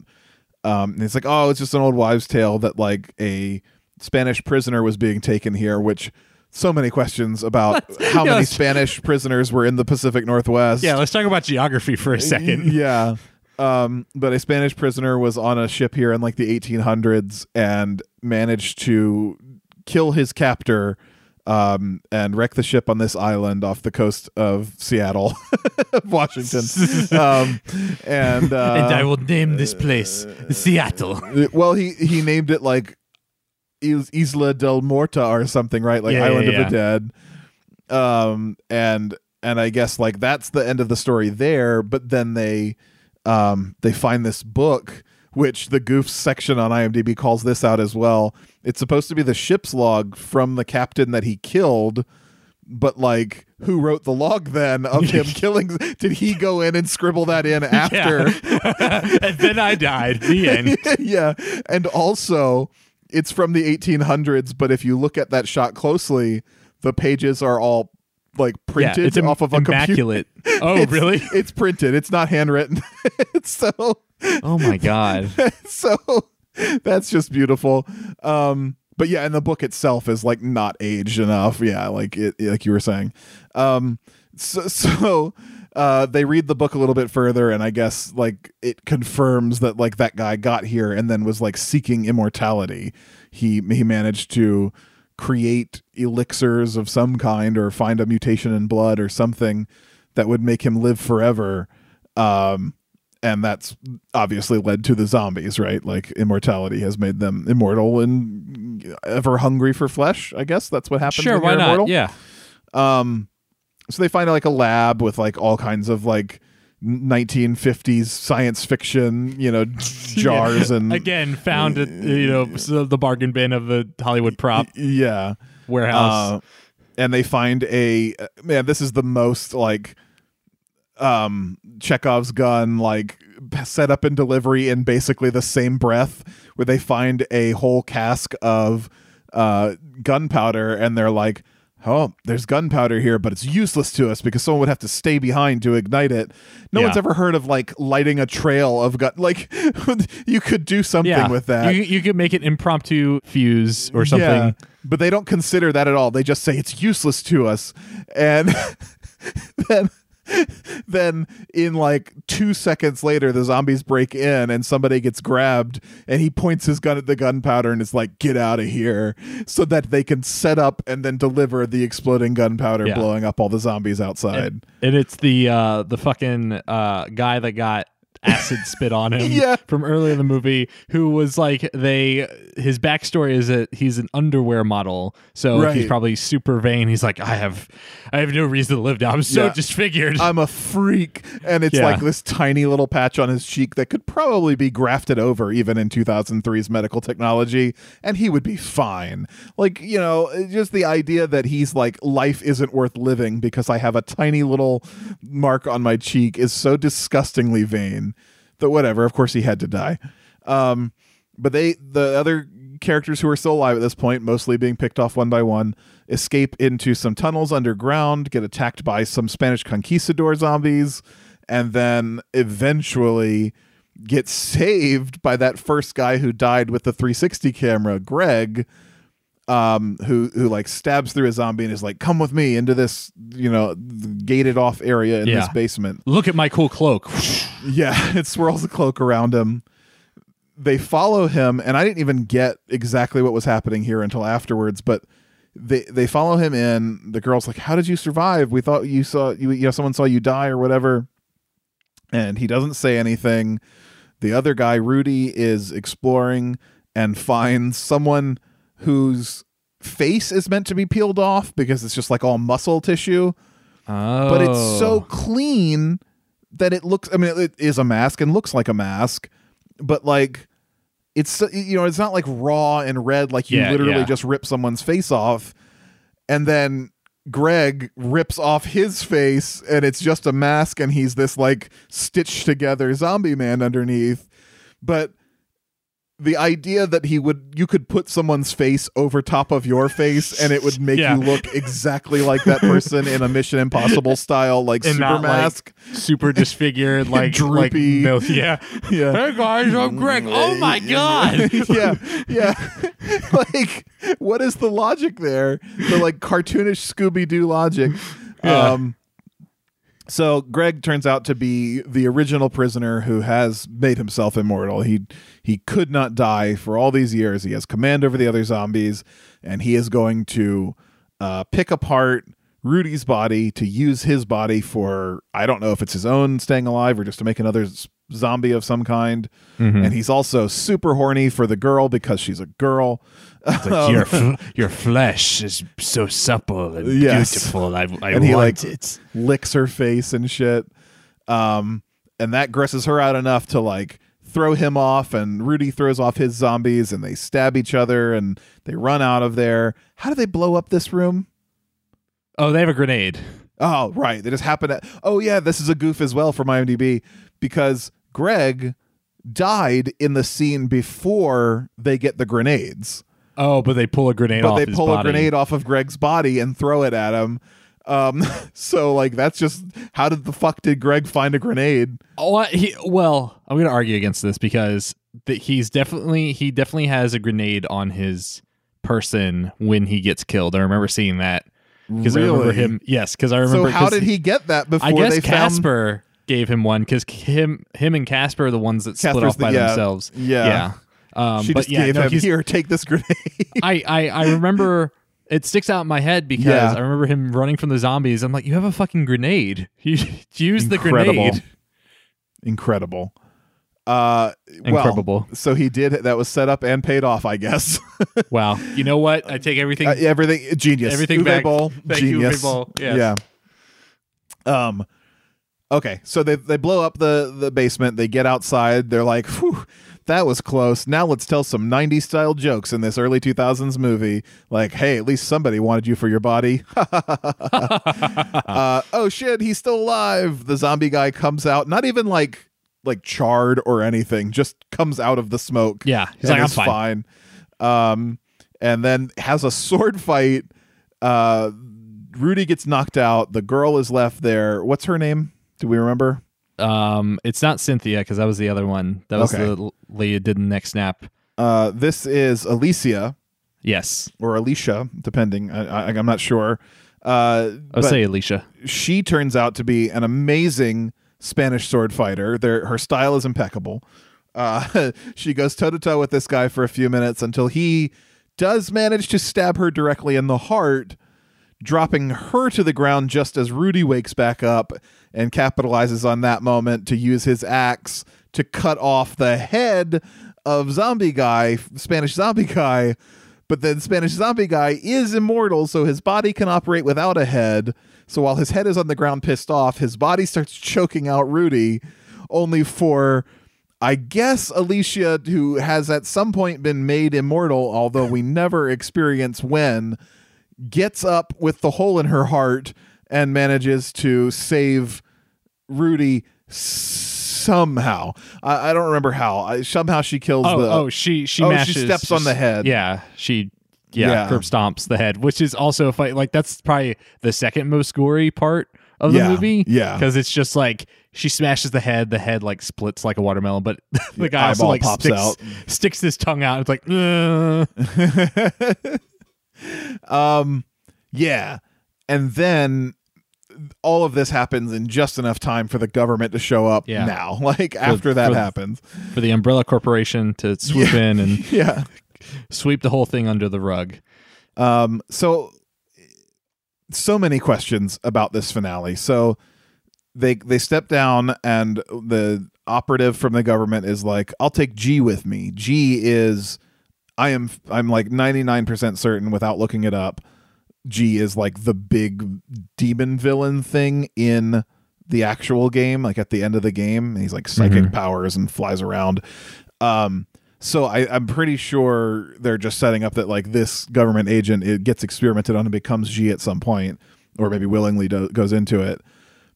And it's like, oh, it's just an old wives' tale that, like, a Spanish prisoner was being taken here, which so many questions about how many Spanish prisoners were in the Pacific Northwest. Yeah, let's talk about geography for a second. Yeah. But a Spanish prisoner was on a ship here in, like, the 1800s and managed to kill his captor, and wreck the ship on this island off the coast of Seattle, Washington. And I will name this place Seattle. Well, he named it like Isla del Muerta or something, right? Like Island of the Dead. And I guess like that's the end of the story there. But then they find this book, which the Goofs section on IMDb calls this out as well. It's supposed to be the ship's log from the captain that he killed, but like, who wrote the log then of him killing? Did he go in and scribble that in after? Yeah. And then I died. The end. Yeah. And also, it's from the 1800s, but if you look at that shot closely, the pages are all like printed it's off of a immaculate computer. Oh, really? It's printed. It's not handwritten. So. Oh my God. So that's just beautiful. But yeah, and the book itself is like not aged enough. Yeah, like it, like you were saying. So they read the book a little bit further, and I guess like it confirms that like that guy got here and then was like seeking immortality. He managed to create elixirs of some kind, or find a mutation in blood or something that would make him live forever. And that's obviously led to the zombies, right? Like immortality has made them immortal and ever hungry for flesh. I guess that's what happens. Sure, why not? Immortal. Yeah. So they find like a lab with like all kinds of like 1950s science fiction, you know, jars and again found at the bargain bin of the Hollywood prop warehouse. And they find a man. This is the most like. Chekhov's gun, like set up and delivery in basically the same breath, where they find a whole cask of gunpowder, and they're like, oh, there's gunpowder here, but it's useless to us because someone would have to stay behind to ignite it. No one's ever heard of like lighting a trail of gun. Like you could do something with that. You could make an impromptu fuse or something. Yeah, but they don't consider that at all. They just say it's useless to us. And then in like 2 seconds later, the zombies break in and somebody gets grabbed, and he points his gun at the gunpowder and is like, get out of here, so that they can set up and then deliver the exploding gunpowder, blowing up all the zombies outside. And it's the fucking guy that got acid spit on him from earlier in the movie, who was like, his backstory is that he's an underwear model, so he's probably super vain. He's like, I have no reason to live now, I'm so disfigured, I'm a freak. And it's like this tiny little patch on his cheek that could probably be grafted over even in 2003's medical technology, and he would be fine. Like, you know, just the idea that he's like, life isn't worth living because I have a tiny little mark on my cheek is so disgustingly vain. But whatever, of course he had to die. But the other characters who are still alive at this point, mostly being picked off one by one, escape into some tunnels underground, get attacked by some Spanish conquistador zombies, and then eventually get saved by that first guy who died with the 360 camera, Greg, who like stabs through a zombie and is like, come with me into this, you know, gated off area in this basement. Look at my cool cloak. It swirls the cloak around him. They follow him, and I didn't even get exactly what was happening here until afterwards, but they follow him in. The girl's like, how did you survive? We thought you saw you know, someone saw you die or whatever. And he doesn't say anything. The other guy, Rudy, is exploring and finds someone whose face is meant to be peeled off because it's just like all muscle tissue. Oh. But it's so clean that it looks, I mean, it is a mask and looks like a mask, but like it's, you know, it's not like raw and red, like you literally just rip someone's face off. And then Greg rips off his face and it's just a mask, and he's this like stitched together zombie man underneath. But the idea that you could put someone's face over top of your face and it would make you look exactly like that person in a Mission Impossible style, like, and super not, mask, like, super disfigured, like droopy. Like, no, Hey guys, I'm Greg. Oh my god. Like, what is the logic there? The like cartoonish Scooby-Doo logic. So Greg turns out to be the original prisoner who has made himself immortal. He could not die for all these years. He has command over the other zombies, and he is going to pick apart Rudy's body to use his body for, I don't know if it's his own staying alive or just to make another zombie of some kind. Mm-hmm. And he's also super horny for the girl because she's a girl. It's like, your flesh is so supple and beautiful. I want it. Licks her face and shit. And that grosses her out enough to like throw him off, and Rudy throws off his zombies and they stab each other and they run out of there. How do they blow up this room? Oh, they have a grenade. Oh, right. They just happen to. Oh, yeah. This is a goof as well from IMDb, because Greg died in the scene before they get the grenades. Oh, but they pull a grenade off his body. But they pull a grenade off of Greg's body and throw it at him. So, like, that's just, how did the fuck did Greg find a grenade? Well, I'm going to argue against this because he definitely has a grenade on his person when he gets killed. I remember seeing that. Really? I remember him. Yes, because I remember. So how did he get that before? I guess they Casper gave him one, because him and Casper are the ones that split off by themselves. She just gave him, here, take this grenade. I remember it sticks out in my head because I remember him running from the zombies. I'm like, you have a fucking grenade. Use the grenade. Incredible. Incredible. So he did. That was set up and paid off, I guess. Wow. You know what? I take everything. Everything. Genius. Everything Uwe back. Boll, thank genius. You, Uwe Boll. Yeah. Okay. So they blow up the basement. They get outside. They're like, whew, that was close. Now let's tell some 90s style jokes in this early 2000s movie. Like, hey, at least somebody wanted you for your body. Oh shit. He's still alive. The zombie guy comes out. Not even like charred or anything, just comes out of the smoke. He's like, I'm fine. And then has a sword fight. Rudy gets knocked out. The girl is left there. What's her name? Do we remember? It's not Cynthia, because that was the other one. That was the lady that did the next snap. This is Alicia. Yes, or Alicia, depending. I'm not sure. I'll say Alicia. She turns out to be an amazing Spanish sword fighter. Her style is impeccable. She goes toe-to-toe with this guy for a few minutes until he does manage to stab her directly in the heart, dropping her to the ground just as Rudy wakes back up and capitalizes on that moment to use his axe to cut off the head of Spanish zombie guy. But then Spanish zombie guy is immortal, so his body can operate without a head. So while his head is on the ground pissed off, his body starts choking out Rudy, only for, I guess, Alicia, who has at some point been made immortal, although we never experience when, gets up with the hole in her heart and manages to save Rudy somehow. I don't remember how. Somehow she kills she steps on the head. Yeah, curb stomps the head, which is also a fight. Like, that's probably the second most gory part of the movie. Yeah, because it's just like she smashes the head like splits like a watermelon, but the guy also like sticks his tongue out. It's like, yeah. And then all of this happens in just enough time for the government to show up now. Like, after that happens, for the Umbrella Corporation to swoop in and sweep the whole thing under the rug. So many questions about this finale. So they step down, and the operative from the government is like, I'll take G with me. G is, I'm like 99% certain without looking it up, G is like the big demon villain thing in the actual game, like at the end of the game, and he's like psychic powers and flies around. So I'm pretty sure they're just setting up that like this government agent, it gets experimented on and becomes G at some point, or maybe willingly goes into it.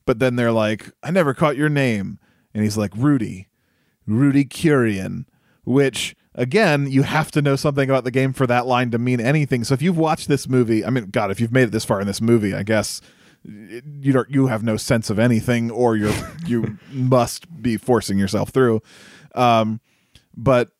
But then they're like, I never caught your name. And he's like, Rudy Curien, which, again, you have to know something about the game for that line to mean anything. So if you've watched this movie, I mean, God, if you've made it this far in this movie, I guess you have no sense of anything, or you must be forcing yourself through. But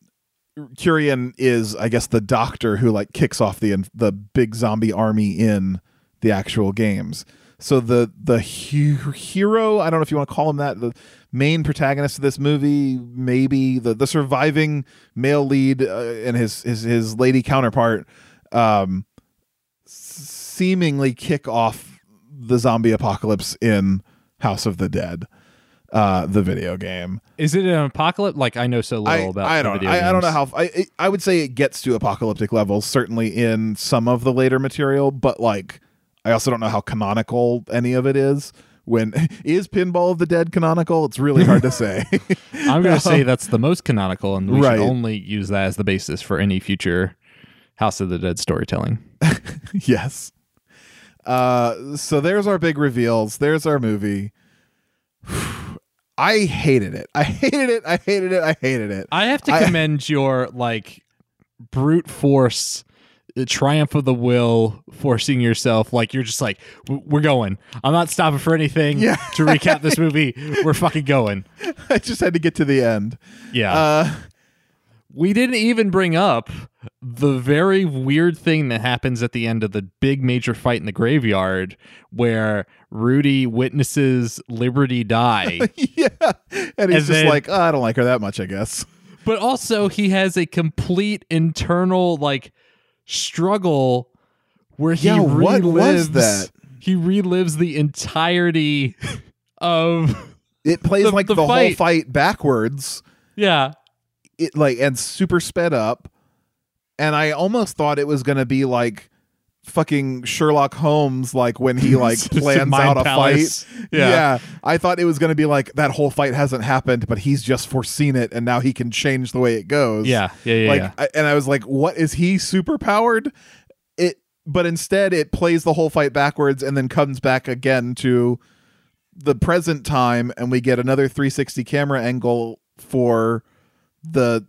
Curien is, I guess, the doctor who like kicks off the big zombie army in the actual games. So the hero, I don't know if you want to call him that, the main protagonist of this movie, maybe the surviving male lead and his lady counterpart, seemingly kick off the zombie apocalypse in House of the Dead, the video game. Is it an apocalypse? Like, I know so little about the video games. I don't know how. I would say it gets to apocalyptic levels, certainly in some of the later material, but like, I also don't know how canonical any of it is. Is Pinball of the Dead canonical? It's really hard to say. I'm going to say that's the most canonical, and we should only use that as the basis for any future House of the Dead storytelling. Yes. So there's our big reveals. There's our movie. I hated it. I hated it. I hated it. I hated it. I have to commend your like brute force, the triumph of the will, forcing yourself, like, you're just like, we're going, I'm not stopping for anything to recap this movie, we're fucking going. I just had to get to the end. We didn't even bring up the very weird thing that happens at the end of the big major fight in the graveyard, where Rudy witnesses Liberty die. And he's just like, I don't like her that much, I guess. But also he has a complete internal like struggle where he relives the entirety of it. Plays like the whole fight backwards, it like, and super sped up, and I almost thought it was gonna be like fucking Sherlock Holmes, like when he like plans out a palace fight. I thought it was gonna be like that whole fight hasn't happened, but he's just foreseen it, and now he can change the way it goes. And I was like, what is he superpowered? But instead it plays the whole fight backwards and then comes back again to the present time, and we get another 360 camera angle for the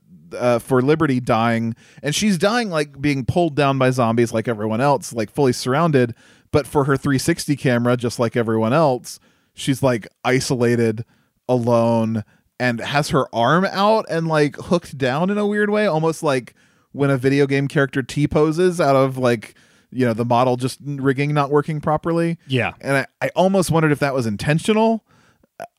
for Liberty dying, and she's dying like being pulled down by zombies like everyone else, like fully surrounded, but for her 360 camera, just like everyone else, she's like isolated, alone, and has her arm out and like hooked down in a weird way, almost like when a video game character T-poses out of like, you know, the model just rigging not working properly. And I almost wondered if that was intentional,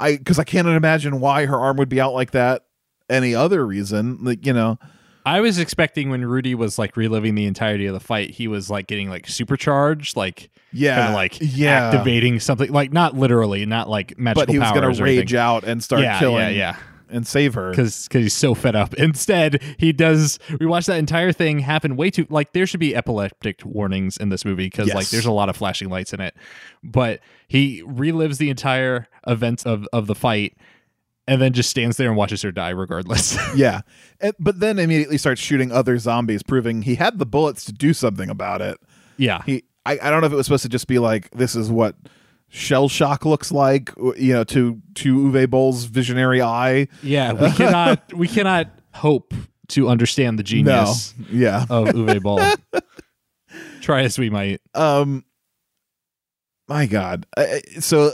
because I can't imagine why her arm would be out like that any other reason. Like, you know, I was expecting when Rudy was like reliving the entirety of the fight, he was like getting like supercharged, like activating something, like not literally, not like magical powers, but he was gonna rage out and start killing and save her because he's so fed up. Instead he does, we watched that entire thing happen way too, like, there should be epileptic warnings in this movie because like there's a lot of flashing lights in it, but he relives the entire events of the fight and then just stands there and watches her die regardless. But then immediately starts shooting other zombies, proving he had the bullets to do something about it. I don't know if it was supposed to just be like, this is what shell shock looks like, you know, to Uwe Boll's visionary eye. Yeah, we cannot hope to understand the genius of Uwe Boll. Try as we might. My God. So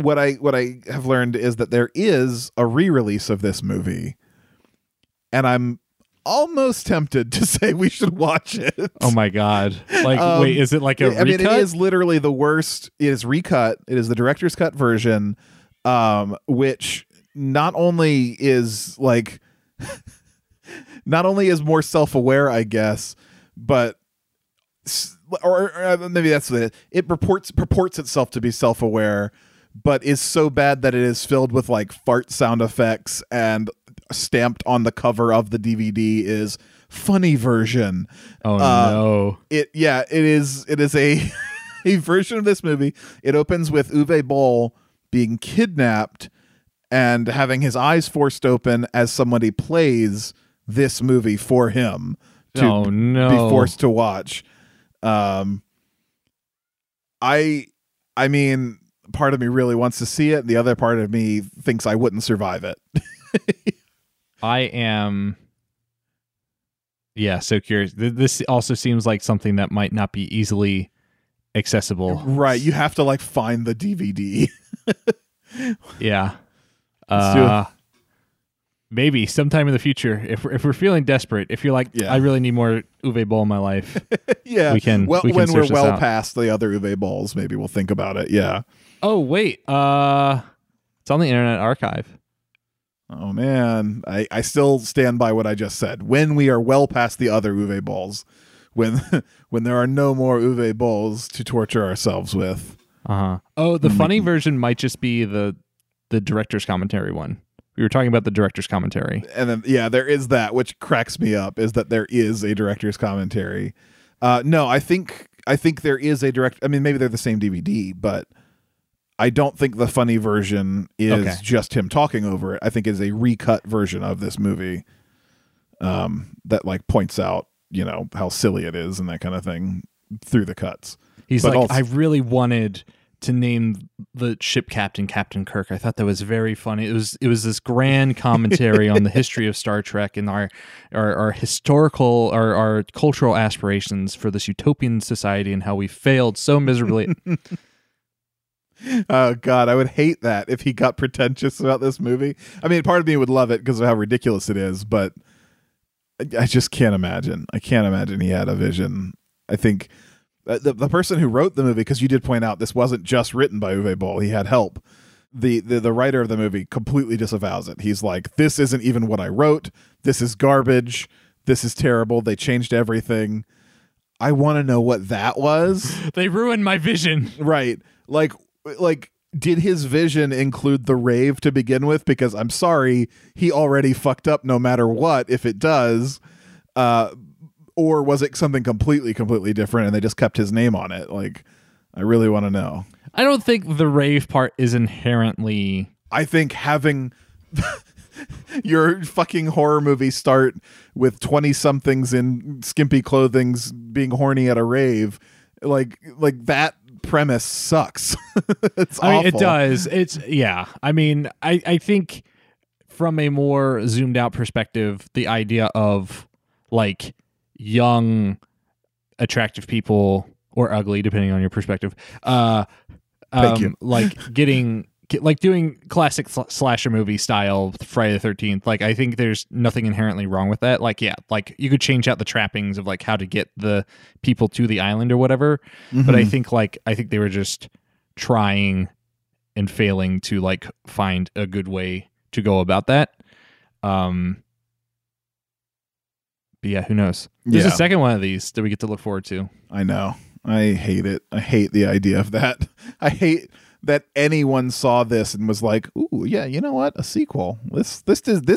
what I have learned is that there is a re-release of this movie, and I'm almost tempted to say we should watch it. Oh my God. Like, wait, is it like a recut? I mean, it is literally the worst. It is recut. It is the director's cut version, which not only is like, not only is more self-aware, I guess, but or maybe that's what it purports itself to be self-aware, but is so bad that it is filled with like fart sound effects, and stamped on the cover of the DVD is funny version. Oh no. It is a version of this movie. It opens with Uwe Boll being kidnapped and having his eyes forced open as somebody plays this movie for him to be forced to watch. I mean, part of me really wants to see it, and the other part of me thinks I wouldn't survive it. I am, so curious. This also seems like something that might not be easily accessible. Right, you have to like find the DVD. Yeah. Maybe sometime in the future, if we're feeling desperate, if you're like, I really need more Uwe Boll in my life, yeah, we can. Well, when we're well past the other Uwe Bolls, maybe we'll think about it. Yeah. Oh wait, it's on the Internet Archive. Oh man, I still stand by what I just said. When we are well past the other Uwe Bolls, when there are no more Uwe Bolls to torture ourselves with. Oh, the funny version might just be the director's commentary one. We were talking about the director's commentary. And then, there is that, which cracks me up, is that there is a director's commentary. No, I think there is a direct... I mean, maybe they're the same DVD, but I don't think the funny version is just him talking over it. I think it's a recut version of this movie that like points out, you know, how silly it is and that kind of thing through the cuts. He's but like, I really wanted to name the ship captain Captain Kirk. I thought that was very funny. It was this grand commentary on the history of Star Trek and our historical, our cultural aspirations for this utopian society and how we failed so miserably. Oh God, I would hate that if he got pretentious about this movie. I mean, part of me would love it because of how ridiculous it is, but I just can't imagine. I can't imagine he had a vision. I think the person who wrote the movie, because you did point out this wasn't just written by Uwe Boll, he had help. The writer of the movie completely disavows it. He's like, this isn't even what I wrote. This is garbage. This is terrible. They changed everything. I want to know what that was. They ruined my vision. Right. Like, did his vision include the rave to begin with? Because I'm sorry, he already fucked up no matter what, if it does. Or was it something completely different and they just kept his name on it? Like, I really want to know. I don't think the rave part is inherently... I think having your fucking horror movie start with 20-somethings in skimpy clothings being horny at a rave, like that premise sucks. It's awful. I mean, it does. It's, yeah. I mean, I think from a more zoomed out perspective, the idea of like... young, attractive people, or ugly, depending on your perspective. Thank you. Like doing classic slasher movie style Friday the 13th. Like, I think there's nothing inherently wrong with that. Like, yeah, like you could change out the trappings of like how to get the people to the island or whatever. Mm-hmm. But I think they were just trying and failing to like find a good way to go about that. But yeah, who knows? There's a second one of these that we get to look forward to. I know. I hate it. I hate the idea of that. I hate that anyone saw this and was like, "Ooh, yeah, you know what? A sequel. This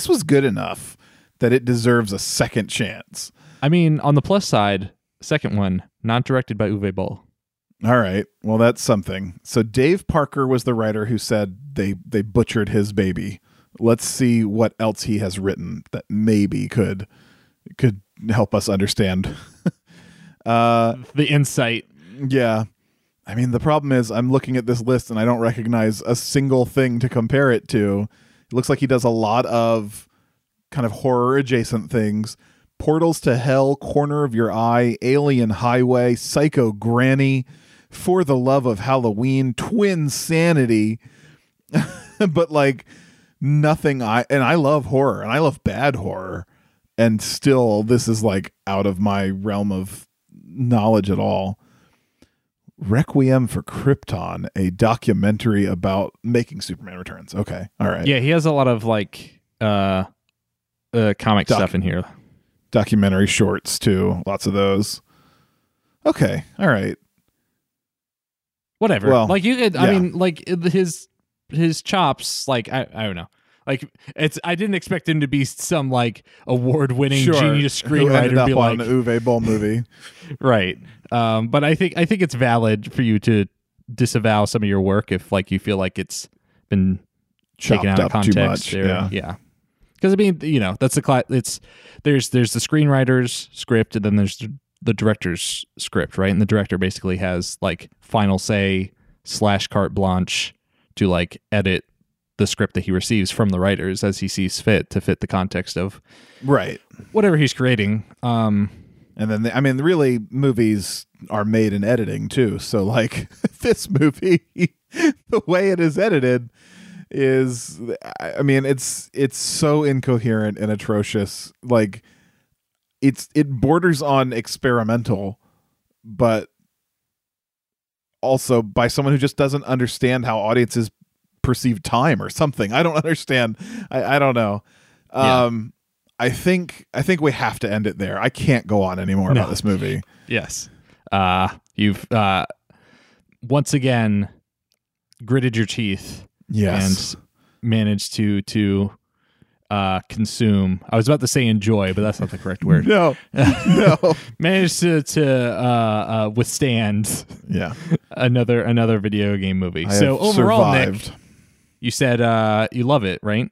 was good enough that it deserves a second chance." I mean, on the plus side, second one, not directed by Uwe Boll. All right. Well, that's something. So Dave Parker was the writer who said they butchered his baby. Let's see what else he has written that maybe could help us understand the insight. I mean, the problem is I'm looking at this list and I don't recognize a single thing to compare it to. It looks like he does a lot of kind of horror adjacent things. Portals to Hell, Corner of Your Eye, Alien Highway, Psycho Granny, For the Love of Halloween, Twin Sanity. But like nothing. I love horror and I love bad horror. And still this is like out of my realm of knowledge at all. Requiem for Krypton, a documentary about making Superman Returns. Okay. All right. Yeah. He has a lot of like comic stuff in here. Documentary shorts too. Lots of those. Okay. All right. Whatever. Well, like you could, yeah. I mean, like his chops, like, I don't know. Like it's, I didn't expect him to be some like award-winning genius screenwriter and be like an Uwe Boll movie, right? But I think it's valid for you to disavow some of your work if like you feel like it's been taken out of context. Too much. Yeah. Because I mean, you know, that's the class. It's there's the screenwriter's script and then there's the director's script, right? And the director basically has like final say / carte blanche to like edit the script that he receives from the writers as he sees fit to fit the context of whatever he's creating. And then, I mean, really movies are made in editing too. So like this movie, the way it is edited is, I mean, it's so incoherent and atrocious. Like it borders on experimental, but also by someone who just doesn't understand how audiences perceived time or something. I don't understand. I don't know. Yeah. I think we have to end it there. I can't go on anymore about this movie. Yes. You've once again gritted your teeth. Yes. And managed to consume. I was about to say enjoy, but that's not the correct word. No. Managed to withstand. Yeah. Another video game movie. So overall, survived. Nick, you said you love it, right?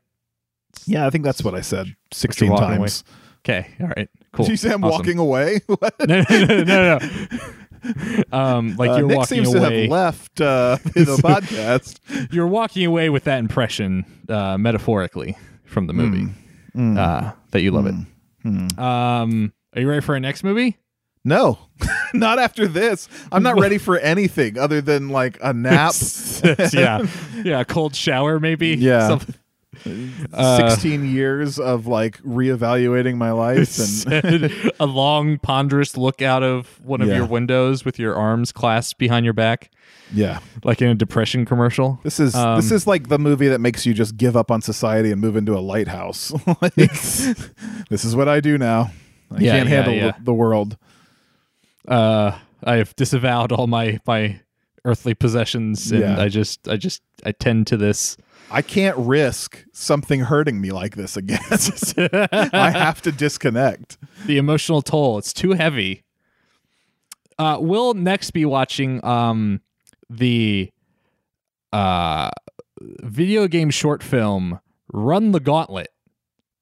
Yeah, I think that's what I said 16 times. Away. Okay, all right, cool. Did you say I'm walking away? What? No. Like you're Nick walking seems away. To have left the podcast. You're walking away with that impression, metaphorically, from the movie that you love it. Are you ready for our next movie? No, not after this. I'm not ready for anything other than like a nap. Yeah, a cold shower maybe. Yeah, 16 years of like reevaluating my life and a long ponderous look out of one of your windows with your arms clasped behind your back. Yeah, like in a depression commercial. This is like the movie that makes you just give up on society and move into a lighthouse. Like, this is what I do now. I can't handle the world. I have disavowed all my earthly possessions, and I tend to this. I can't risk something hurting me like this again. I have to disconnect. The emotional toll, it's too heavy. We'll next be watching the video game short film Run the Gauntlet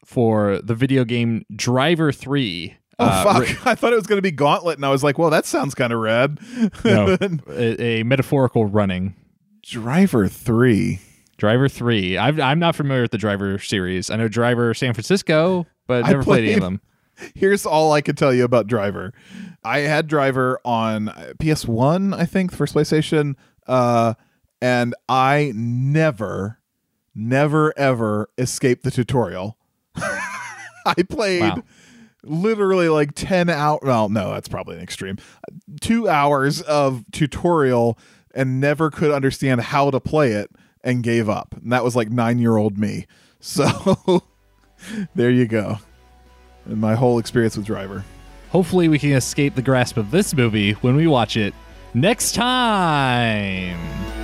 for the video game Driver 3. Fuck. I thought it was going to be Gauntlet, and I was like, well, that sounds kind of rad. No, a metaphorical running. Driver 3. I'm not familiar with the Driver series. I know Driver San Francisco, but never played any of them. Here's all I could tell you about Driver. I had Driver on PS1, I think, first PlayStation, and I never, ever escaped the tutorial. I played... Wow. Literally like 10 hours. Well, no, that's probably an extreme. 2 hours of tutorial and never could understand how to play it and gave up. And that was like 9-year-old me. So there you go. And my whole experience with Driver. Hopefully we can escape the grasp of this movie when we watch it next time.